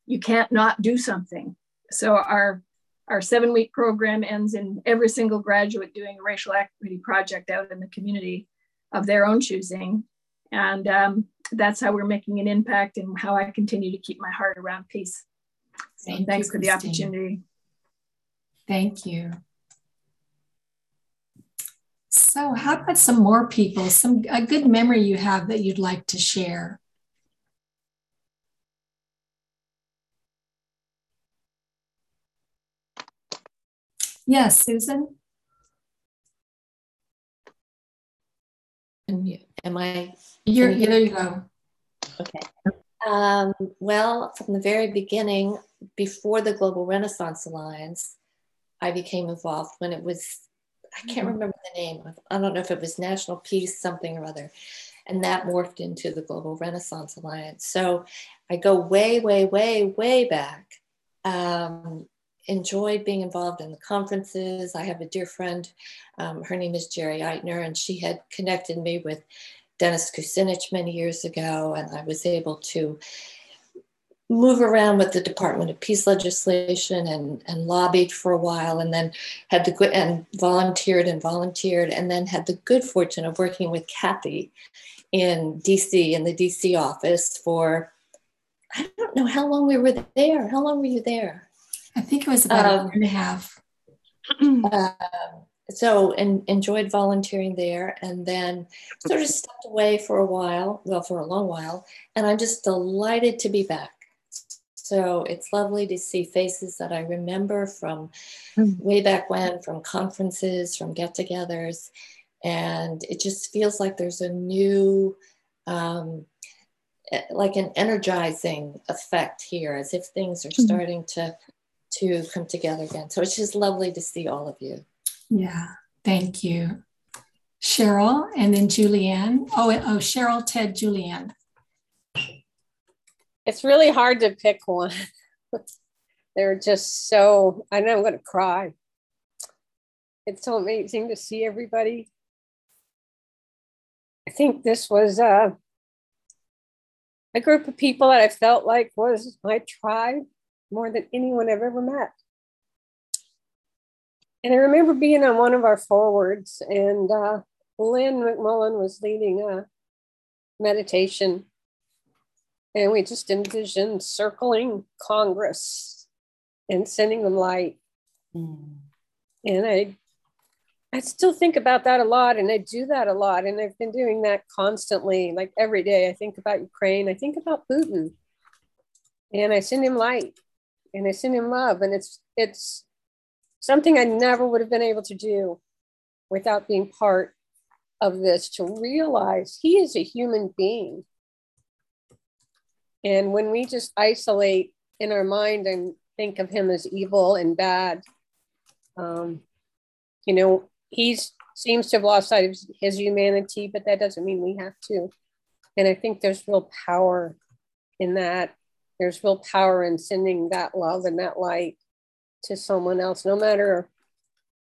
you can't not do something. So our 7-week program ends in every single graduate doing a racial equity project out in the community of their own choosing. And that's how we're making an impact and how I continue to keep my heart around peace. So thanks for the opportunity. Thank you. So how about some more people, a good memory you have that you'd like to share? Yes, Susan? Am I? There you go. Okay. Well, from the very beginning, before the Global Renaissance Alliance, I became involved when it was, I can't remember the name. I don't know if it was National Peace something or other. And that morphed into the Global Renaissance Alliance. So I go way, way, way, way back. Enjoyed being involved in the conferences. I have a dear friend, her name is Jerry Eitner, and she had connected me with Dennis Kucinich many years ago, and I was able to move around with the Department of Peace legislation and lobbied for a while, and then had the good, and volunteered, and then had the good fortune of working with Kathy in DC, in the DC office for, I don't know how long we were there. How long were you there? I think it was about a year and a half. So enjoyed volunteering there, and then sort of stepped away for a while, well, for a long while, and I'm just delighted to be back. So it's lovely to see faces that I remember from way back when, from conferences, from get-togethers, and it just feels like there's a new, like an energizing effect here, as if things are starting to come together again. So it's just lovely to see all of you. Yeah, thank you. Cheryl, and then Julianne. Oh, Cheryl, Ted, Julianne. It's really hard to pick one. They're just so, I know I'm gonna cry. It's so amazing to see everybody. I think this was a group of people that I felt like was my tribe, more than anyone I've ever met. And I remember being on one of our forwards, and Lynn McMullen was leading a meditation, and we just envisioned circling Congress and sending them light. And I still think about that a lot, and I do that a lot, and I've been doing that constantly, like every day. I think about Ukraine, I think about Putin, and I send him light. And I send him love, and it's something I never would have been able to do without being part of this, to realize he is a human being. And when we just isolate in our mind and think of him as evil and bad, you know, he seems to have lost sight of his humanity, but that doesn't mean we have to. And I think there's real power in that. There's real power in sending that love and that light to someone else, no matter,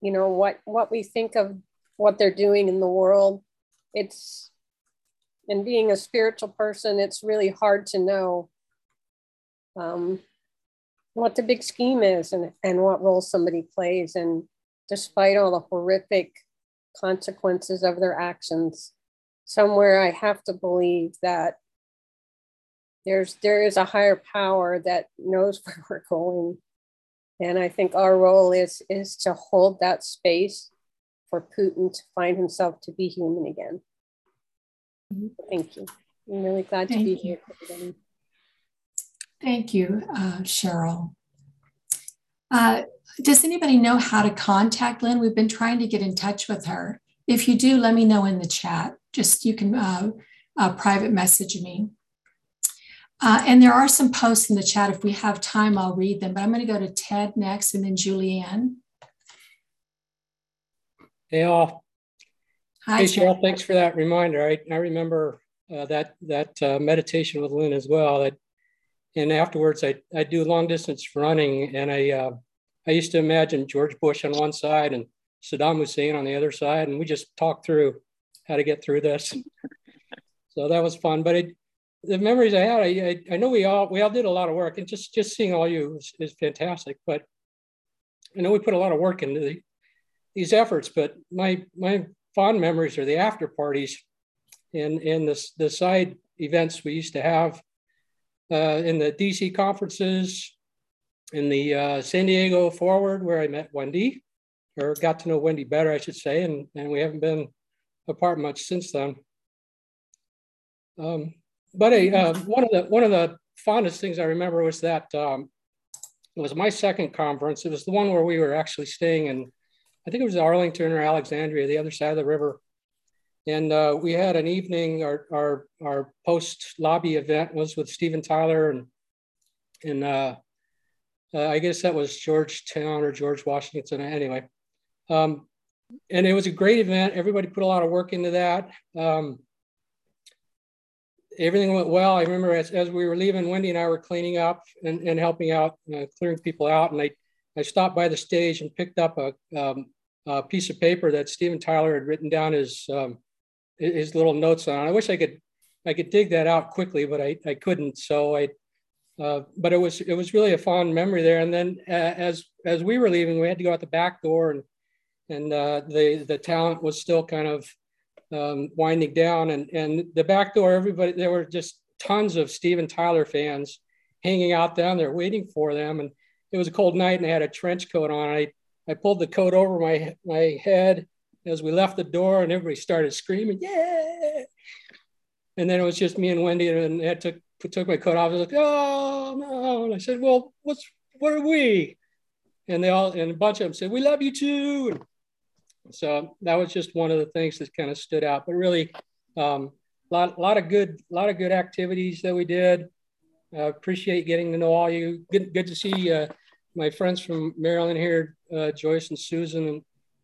you know, what we think of what they're doing in the world. It's, and being a spiritual person, it's really hard to know what the big scheme is and what role somebody plays. And despite all the horrific consequences of their actions, somewhere I have to believe that there is a higher power that knows where we're going. And I think our role is to hold that space for Putin to find himself to be human again. Thank you. I'm really glad to be here today. Thank you, Cheryl. Does anybody know how to contact Lynn? We've been trying to get in touch with her. If you do, let me know in the chat. Just you can private message me. And there are some posts in the chat. If we have time, I'll read them, but I'm going to go to Ted next and then Julianne. Hey all. Hi, hey Cheryl, Ted. Thanks for that reminder. I remember that meditation with Lynn as well. That And afterwards, I do long distance running, and I used to imagine George Bush on one side and Saddam Hussein on the other side, and we just talked through how to get through this. So that was fun. But the memories I had, I know we all did a lot of work, and just seeing all you is fantastic. But I know we put a lot of work into these efforts. But my fond memories are the after parties, and the side events we used to have. In the DC conferences, in the San Diego Forward, where I met Wendy, or got to know Wendy better, I should say, and we haven't been apart much since then. But one of the fondest things I remember was that it was my second conference. It was the one where we were actually staying in, I think it was Arlington or Alexandria, the other side of the river. And we had an evening, our post-lobby event was with Steven Tyler, and I guess that was Georgetown or George Washington, anyway. And it was a great event. Everybody put a lot of work into that. Everything went well. I remember as we were leaving, Wendy and I were cleaning up and helping out, clearing people out. And I stopped by the stage and picked up a piece of paper that Steven Tyler had written down his little notes on. I wish I could dig that out quickly, but I couldn't. So but it was really a fond memory there. And then as we were leaving, we had to go out the back door, and the talent was still kind of winding down. And the back door, everybody, there were just tons of Steven Tyler fans hanging out down there waiting for them. And it was a cold night, and I had a trench coat on. I pulled the coat over my head as we left the door, and everybody started screaming, yeah! And then it was just me and Wendy, and I took my coat off. I was like, oh no! And I said, well, what are we? And a bunch of them said, we love you too. And so that was just one of the things that kind of stood out. But really, a lot of good activities that we did. I appreciate getting to know all you. Good to see my friends from Maryland here, Joyce and Susan,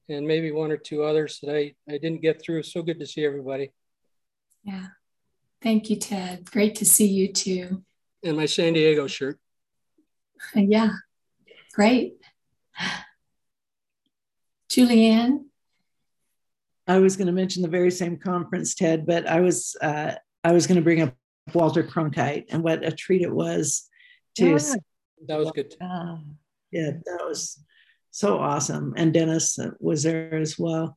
and maybe one or two others that I didn't get through. So good to see everybody. Yeah. Thank you, Ted. Great to see you too. And my San Diego shirt. Yeah. Great. Julianne? I was going to mention the very same conference, Ted, but I was going to bring up Walter Cronkite, and what a treat it was to see. That was good. Yeah, that was so awesome. And Dennis was there as well.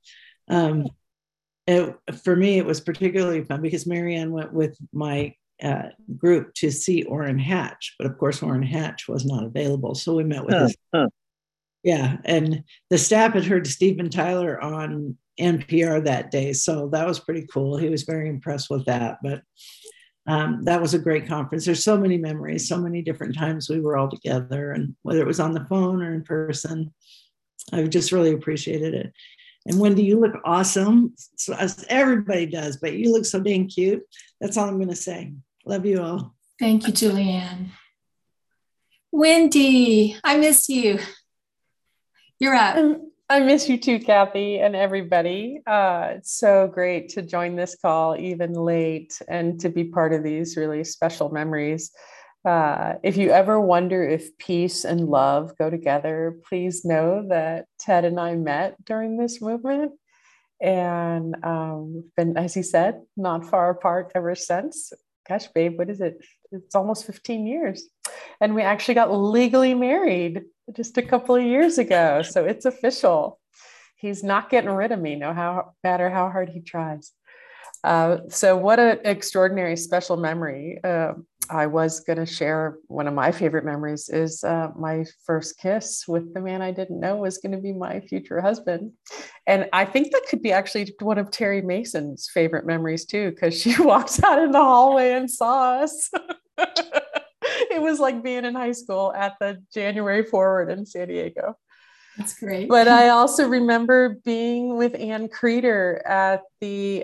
For me, it was particularly fun because Marianne went with my group to see Orrin Hatch, but of course Orrin Hatch was not available. So we met with his. Yeah, and the staff had heard Steven Tyler on NPR that day. So that was pretty cool. He was very impressed with that, but that was a great conference. There's so many memories, so many different times we were all together, and whether it was on the phone or in person, I just really appreciated it. And Wendy, you look awesome. So, as everybody does, but you look so dang cute. That's all I'm going to say. Love you all. Thank you, Julianne. Wendy, I miss you. You're up. I miss you too, Kathy, and everybody. It's so great to join this call even late and to be part of these really special memories. If you ever wonder if peace and love go together, please know that Ted and I met during this movement, and we've been, as he said, not far apart ever since. Gosh, babe, what is it? It's almost 15 years. And we actually got legally married just a couple of years ago. So it's official. He's not getting rid of me, no matter how hard he tries. So what an extraordinary special memory. I was going to share one of my favorite memories is my first kiss with the man I didn't know was going to be my future husband. And I think that could be actually one of Terry Mason's favorite memories too, because she walked out in the hallway and saw us. It was like being in high school at the January Forward in San Diego. That's great. But I also remember being with Ann Kreider at the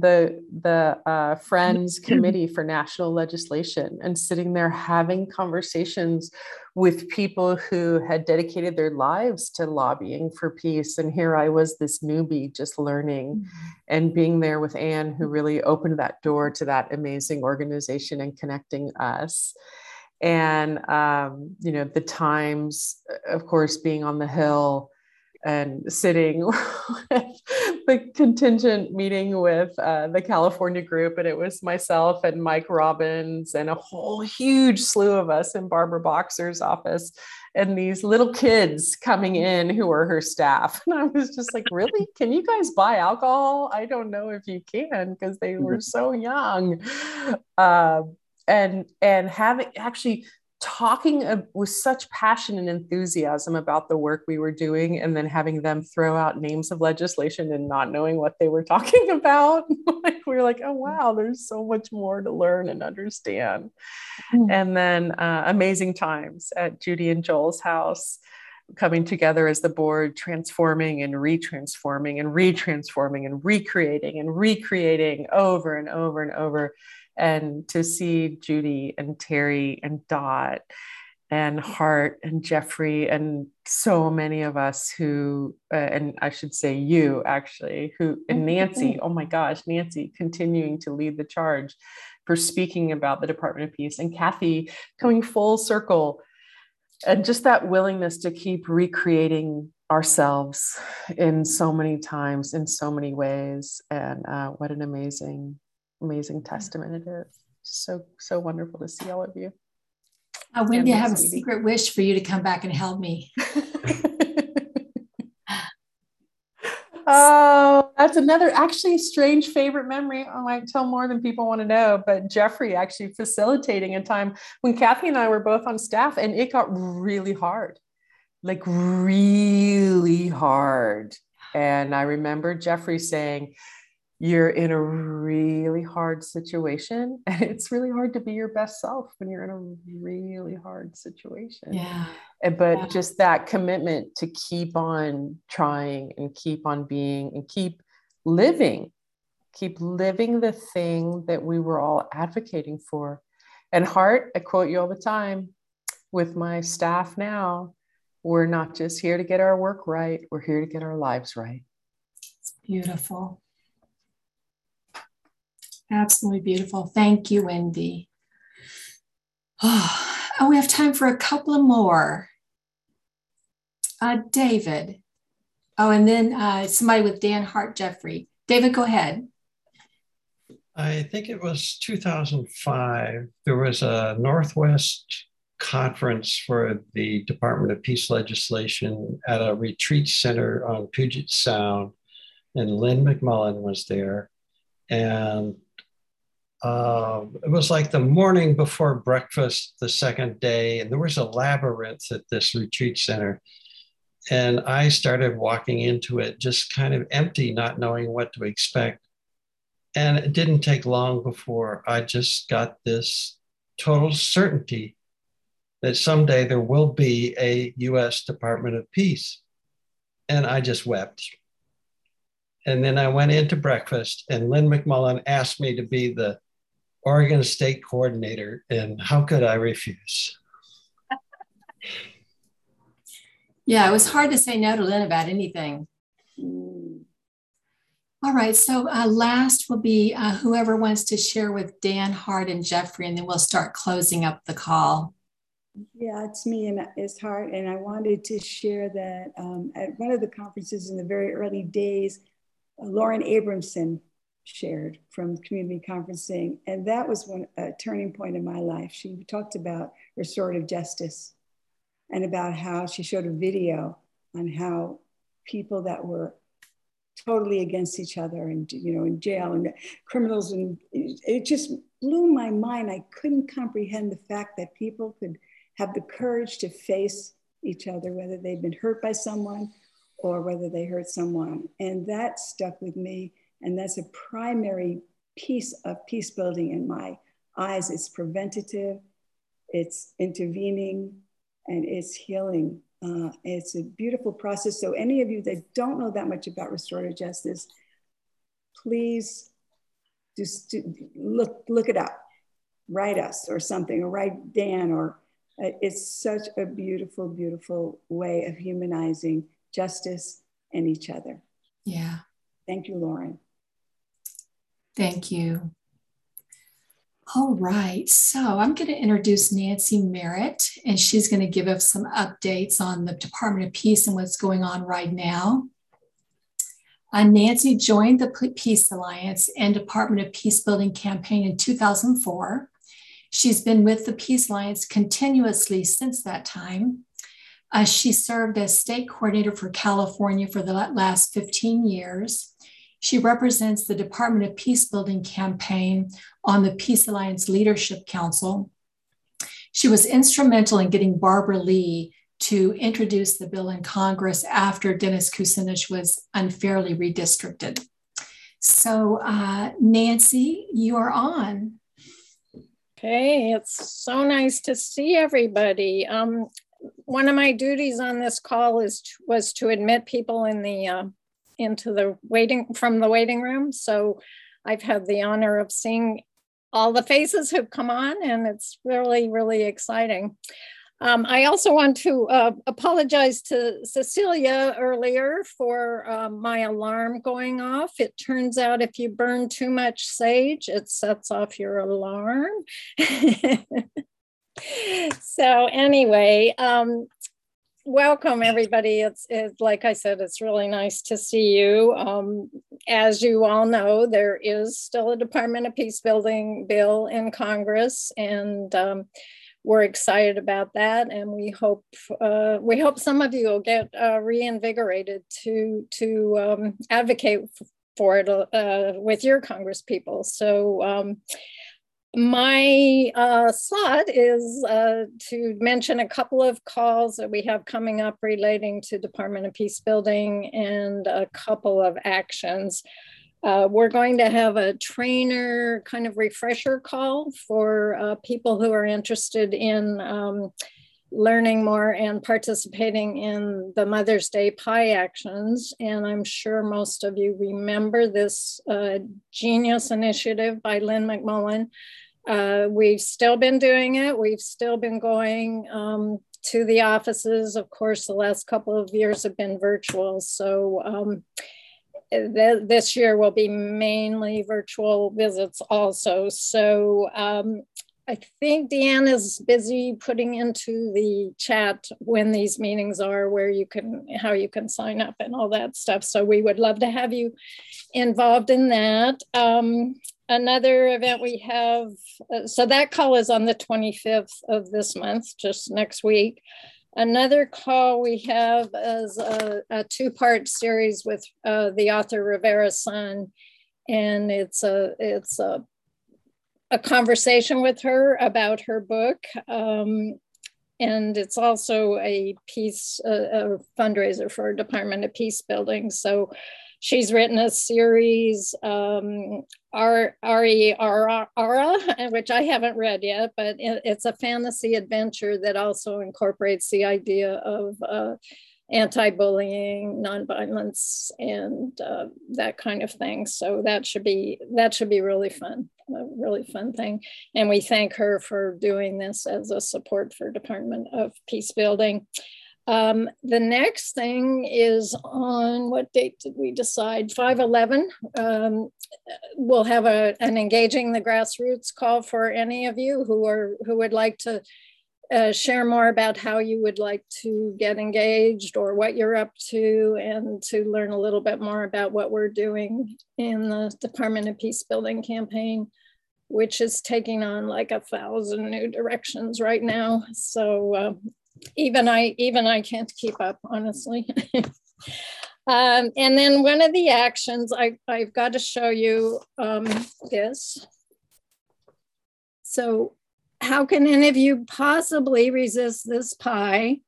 the Friends Committee for National Legislation and sitting there having conversations with people who had dedicated their lives to lobbying for peace. And here I was, this newbie just learning, and being there with Anne, who really opened that door to that amazing organization and connecting us. And, you know, the times, of course, being on the Hill and sitting with the contingent meeting with the California group. And it was myself and Mike Robbins and a whole huge slew of us in Barbara Boxer's office, and these little kids coming in who were her staff. And I was just like, really? Can you guys buy alcohol? I don't know if you can, because they were so young. And having actually talking with such passion and enthusiasm about the work we were doing, and then having them throw out names of legislation and not knowing what they were talking about. Like, we were like, oh, wow, there's so much more to learn and understand. Mm-hmm. And then amazing times at Judy and Joel's house, coming together as the board, transforming and retransforming and retransforming and recreating and recreating over and over and over. And to see Judy and Terry and Dot and Hart and Jeffrey and so many of us who, and I should say you actually, who, and Nancy, oh my gosh, Nancy continuing to lead the charge for speaking about the Department of Peace, and Kathy coming full circle, and just that willingness to keep recreating ourselves in so many times, in so many ways. And what an amazing testament it is. So wonderful to see all of you. Wendy, I have a secret wish for you to come back and help me. Oh, that's another actually strange favorite memory. I might tell more than people want to know, but Jeffrey actually facilitating a time when Kathy and I were both on staff, and it got really hard, like really hard. And I remember Jeffrey saying, you're in a really hard situation, and it's really hard to be your best self when you're in a really hard situation. Yeah. But yeah, just that commitment to keep on trying and keep on being and keep living the thing that we were all advocating for. And Hart, I quote you all the time with my staff now, we're not just here to get our work right, we're here to get our lives right. It's beautiful. Absolutely beautiful. Thank you, Wendy. Oh, we have time for a couple of more. David. Oh, and then somebody with Dan, Hart, Jeffrey. David, go ahead. I think it was 2005. There was a Northwest conference for the Department of Peace legislation at a retreat center on Puget Sound, and Lynn McMullen was there. And it was like the morning before breakfast the second day, and there was a labyrinth at this retreat center. And I started walking into it just kind of empty, not knowing what to expect. And it didn't take long before I just got this total certainty that someday there will be a U.S. Department of Peace. And I just wept. And then I went into breakfast, and Lynn McMullen asked me to be the Oregon State coordinator, and how could I refuse? Yeah, it was hard to say no to Lynn about anything. All right, so last will be whoever wants to share with Dan, Hart, and Jeffrey, and then we'll start closing up the call. Yeah, it's me, and it's Hart, and I wanted to share that at one of the conferences in the very early days, Lauren Abramson shared from community conferencing, and that was a turning point in my life. She talked about restorative justice and about how she showed a video on how people that were totally against each other and, you know, in jail and criminals, and it just blew my mind. I couldn't comprehend the fact that people could have the courage to face each other, whether they've been hurt by someone or whether they hurt someone. And that stuck with me. And that's a primary piece of peace building in my eyes. It's preventative, it's intervening, and it's healing. It's a beautiful process. So any of you that don't know that much about restorative justice, please look it up, write us or something, or write Dan, or it's such a beautiful, beautiful way of humanizing justice and each other. Yeah. Thank you, Lauren. Thank you. All right, so I'm going to introduce Nancy Merritt, and she's going to give us some updates on the Department of Peace and what's going on right now. Nancy joined the Peace Alliance and Department of Peacebuilding campaign in 2004. She's been with the Peace Alliance continuously since that time. She served as state coordinator for California for the last 15 years. She represents the Department of Peacebuilding campaign on the Peace Alliance Leadership Council. She was instrumental in getting Barbara Lee to introduce the bill in Congress after Dennis Kucinich was unfairly redistricted. So Nancy, you are on. Okay, it's so nice to see everybody. One of my duties on this call was to admit people in the from the waiting room. So I've had the honor of seeing all the faces who've come on, and it's really, really exciting. I also want to apologize to Cecilia earlier for my alarm going off. It turns out if you burn too much sage, it sets off your alarm. So anyway, welcome everybody. It's like I said, it's really nice to see you. As you all know, there is still a Department of Peace Building bill in Congress, and we're excited about that. And we hope some of you will get reinvigorated to advocate for it with your Congress people. So. My slot is to mention a couple of calls that we have coming up relating to Department of Peacebuilding and a couple of actions. We're going to have a trainer kind of refresher call for people who are interested in learning more and participating in the Mother's Day Pie Actions. And I'm sure most of you remember this genius initiative by Lynn McMullen. We've still been doing it. We've still been going to the offices. Of course, the last couple of years have been virtual. So this year will be mainly virtual visits also. So I think Deanne is busy putting into the chat when these meetings are, where you can, how you can sign up and all that stuff. So we would love to have you involved in that. Another event we have, so that call is on the 25th of this month, just next week. Another call we have is a two-part series with the author Rivera Sun, and it's a conversation with her about her book. And it's also a fundraiser for Department of Peacebuilding. So she's written a series, Aura, which I haven't read yet, but it's a fantasy adventure that also incorporates the idea of anti-bullying, nonviolence, and that kind of thing. So that should be really fun, a really fun thing. And we thank her for doing this as a support for Department of Peacebuilding. The next thing is on, what date did we decide? 5/11. We'll have an Engaging the Grassroots call for any of you who would like to share more about how you would like to get engaged or what you're up to, and to learn a little bit more about what we're doing in the Department of Peacebuilding campaign, which is taking on like 1,000 new directions right now. So even I can't keep up, honestly. And then one of the actions, I've got to show you this. So how can any of you possibly resist this pie?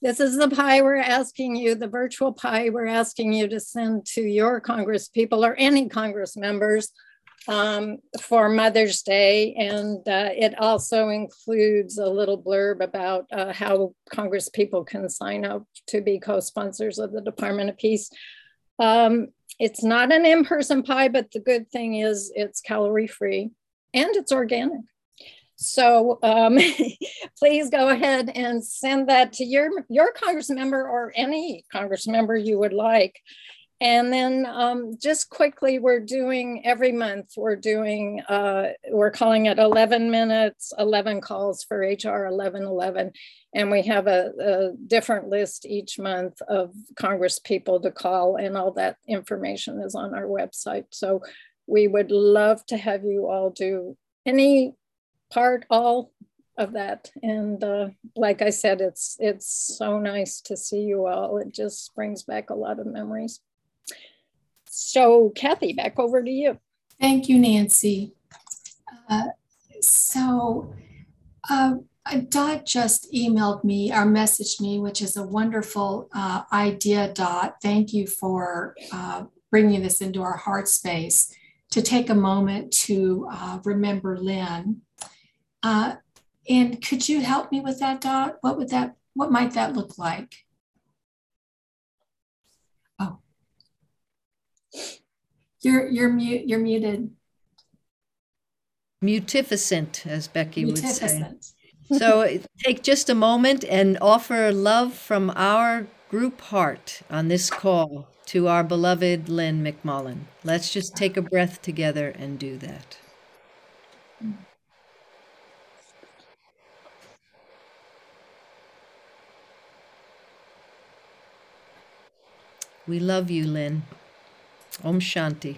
This is the pie we're asking you, the virtual pie we're asking you to send to your Congress people or any Congress members for Mother's Day. And it also includes a little blurb about how Congress people can sign up to be co-sponsors of the Department of Peace. It's not an in-person pie, but the good thing is it's calorie-free and it's organic. So please go ahead and send that to your Congress member or any Congress member you would like. And then just quickly, we're doing every month, we're calling it 11 minutes, 11 calls for HR 1111. And we have a different list each month of Congress people to call, and all that information is on our website. So we would love to have you all do any part, all of that. And like I said, it's so nice to see you all. It just brings back a lot of memories. So Kathy, back over to you. Thank you, Nancy. Dot just emailed me or messaged me, which is a wonderful idea, Dot. Thank you for bringing this into our heart space, to take a moment to remember Lynn. And could you help me with that, Dot? What might that look like? Oh. You're muted. Mutificent, as Becky would say. So take just a moment and offer love from our group heart on this call to our beloved Lynn McMullen. Let's just take a breath together and do that. We love you, Lynn. Om Shanti.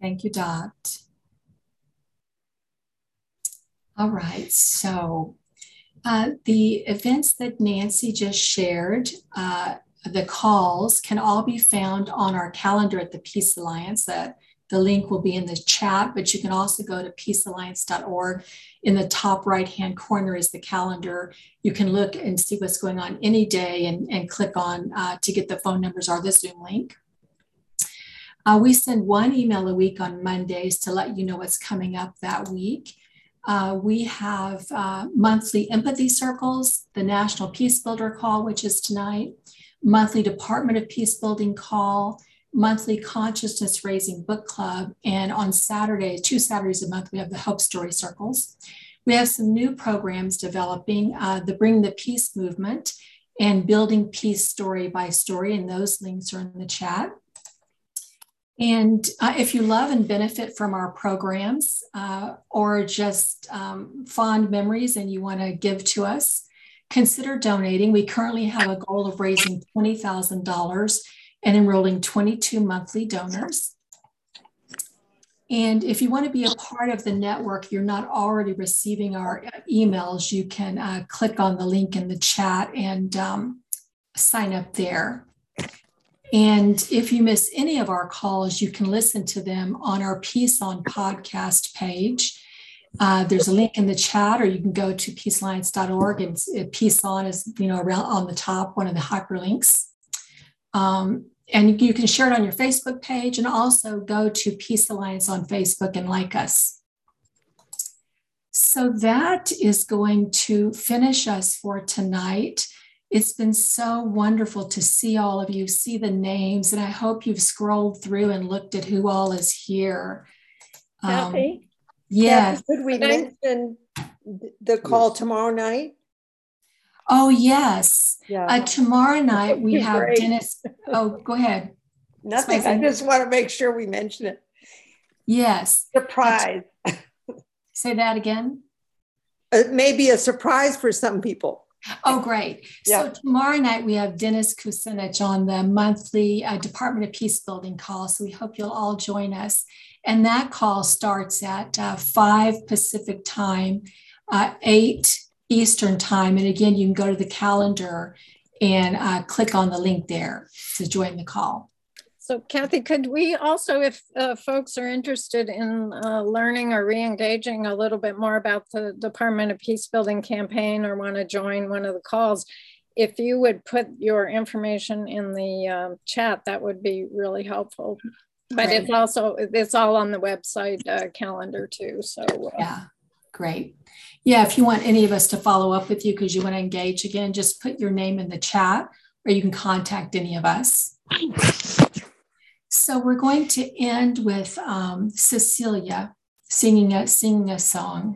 Thank you, Dot. All right, so the events that Nancy just shared, the calls, can all be found on our calendar at the Peace Alliance. The link will be in the chat, but you can also go to peacealliance.org. In the top right-hand corner is the calendar. You can look and see what's going on any day and click on to get the phone numbers or the Zoom link. We send one email a week on Mondays to let you know what's coming up that week. We have monthly empathy circles, the National Peace Builder call, which is tonight, monthly Department of Peace Building call, monthly consciousness raising book club, and on Saturday, 2 Saturdays a month, we have the Hope Story circles. We have some new programs developing, the Bring the Peace movement and Building Peace Story by Story, and those links are in the chat. And if you love and benefit from our programs or just fond memories and you want to give to us, consider donating. We currently have a goal of raising $20,000 and enrolling 22 monthly donors. And if you want to be a part of the network, you're not already receiving our emails, you can click on the link in the chat and sign up there. And if you miss any of our calls, you can listen to them on our Peace On podcast page. There's a link in the chat, or you can go to peacealliance.org, and Peace On is, around on the top, one of the hyperlinks. And you can share it on your Facebook page, and also go to Peace Alliance on Facebook and like us. So that is going to finish us for tonight. It's been so wonderful to see all of you, see the names, and I hope you've scrolled through and looked at who all is here. Kathy? Yes. Could we mention the call tomorrow night? Oh, yes. Yeah. Tomorrow night we have Dennis. Oh, go ahead. Nothing. I just want to make sure we mention it. Yes. Surprise. Say that again. It may be a surprise for some people. Oh, great. Yeah. So tomorrow night we have Dennis Kucinich on the monthly Department of Peacebuilding call. So we hope you'll all join us. And that call starts at 5 Pacific time, 8 Eastern time. And again, you can go to the calendar and click on the link there to join the call. So Kathy, could we also, if folks are interested in learning or re-engaging a little bit more about the Department of Peacebuilding campaign, or want to join one of the calls, if you would put your information in the chat, that would be really helpful. But it's all on the website calendar too. So yeah, Great. Yeah, if you want any of us to follow up with you because you want to engage again, just put your name in the chat or you can contact any of us. So we're going to end with Cecilia singing us out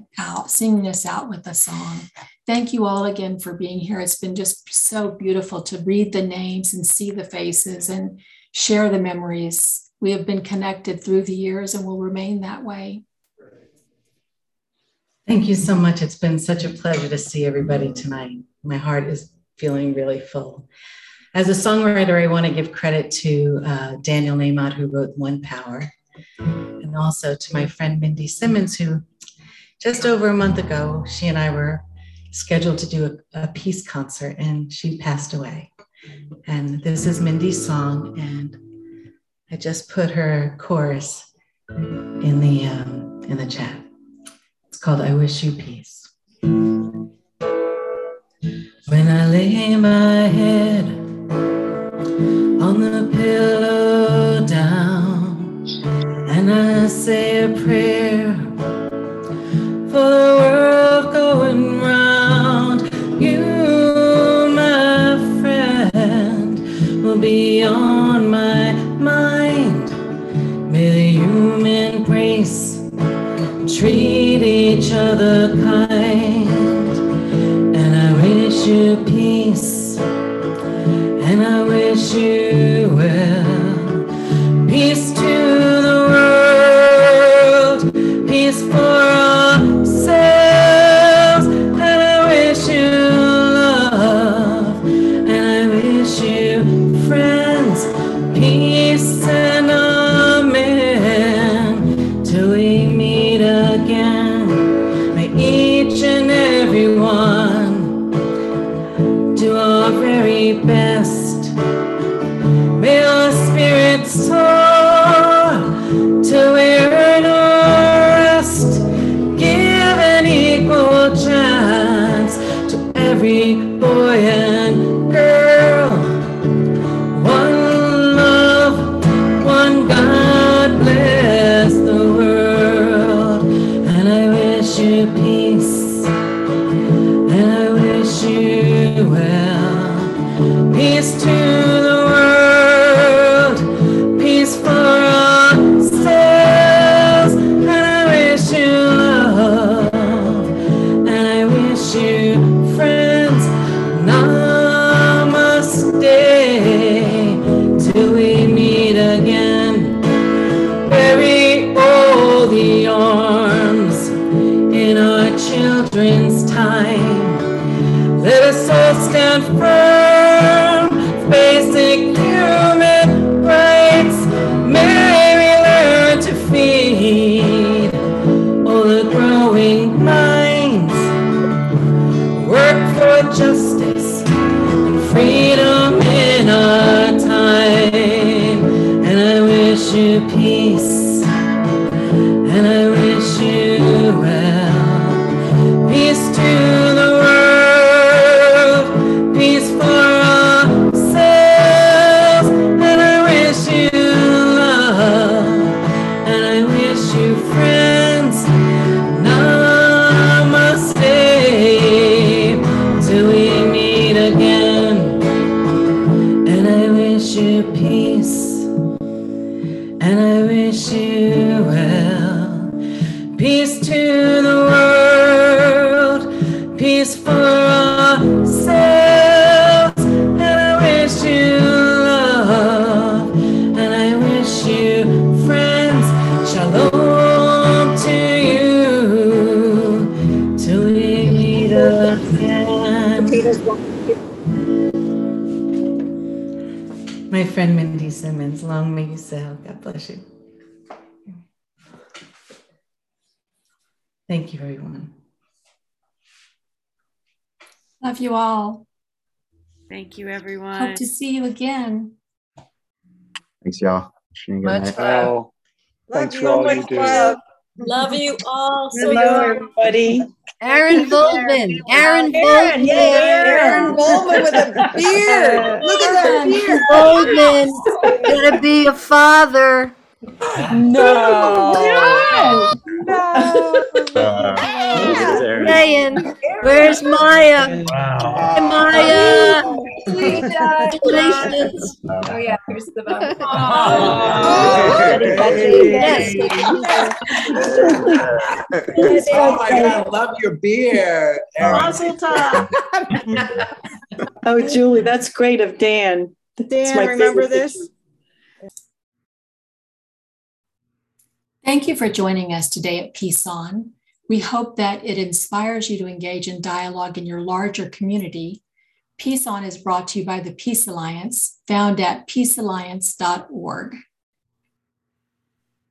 with a song. Thank you all again for being here. It's been just so beautiful to read the names and see the faces and share the memories. We have been connected through the years and will remain that way. Thank you so much. It's been such a pleasure to see everybody tonight. My heart is feeling really full. As a songwriter, I want to give credit to Daniel Nemot, who wrote One Power, and also to my friend Mindy Simmons, who just over a month ago, she and I were scheduled to do a peace concert, and she passed away. And this is Mindy's song, and I just put her chorus in the chat. Called I Wish You Peace. When I lay my head on the pillow down and I say a prayer for the world going round, you, my friend, will be on my mind. May the human grace treat each other kind, and I wish you peace, and I wish you well. Peace to the world, peace for ourselves, and I wish you love, and I wish you friends, peace and amen, till we meet again. Best. May our spirits soar till we earn our rest. Give an equal chance to every boy and girl. One love, one God bless the world. And I wish you peace, and I wish you well. Peace to the world, peace for ourselves, and I wish you love, and I wish you friends. Namaste, till we meet again. Bury all the arms in our children's time. Let us all stand firm. Basic human rights. May we learn to feed all the growing minds. Work for justice and freedom in our time. And I wish you peace, and I wish you well. Peace to my friend Mindy Simmons, long may you sail. God bless you. Thank you, everyone. Love you all. Thank you, everyone. Hope to see you again. Thanks, y'all. Much love. Thanks for all you do. Love you all. So hello, everybody. Aaron Goldman. Yeah, Aaron Goldman with a beard. Look at that beard. Goldman gonna be a father. No. saying, where's Maya? Wow. Hey, Maya. Congratulations. Oh, yeah, here's the vote. Yes. Oh, my God. Love your beard. Mazel tov. Oh, Julie, that's great of Dan. Dan, remember this? Thank you for joining us today at Peace On. We hope that it inspires you to engage in dialogue in your larger community. Peace On is brought to you by the Peace Alliance, found at peacealliance.org.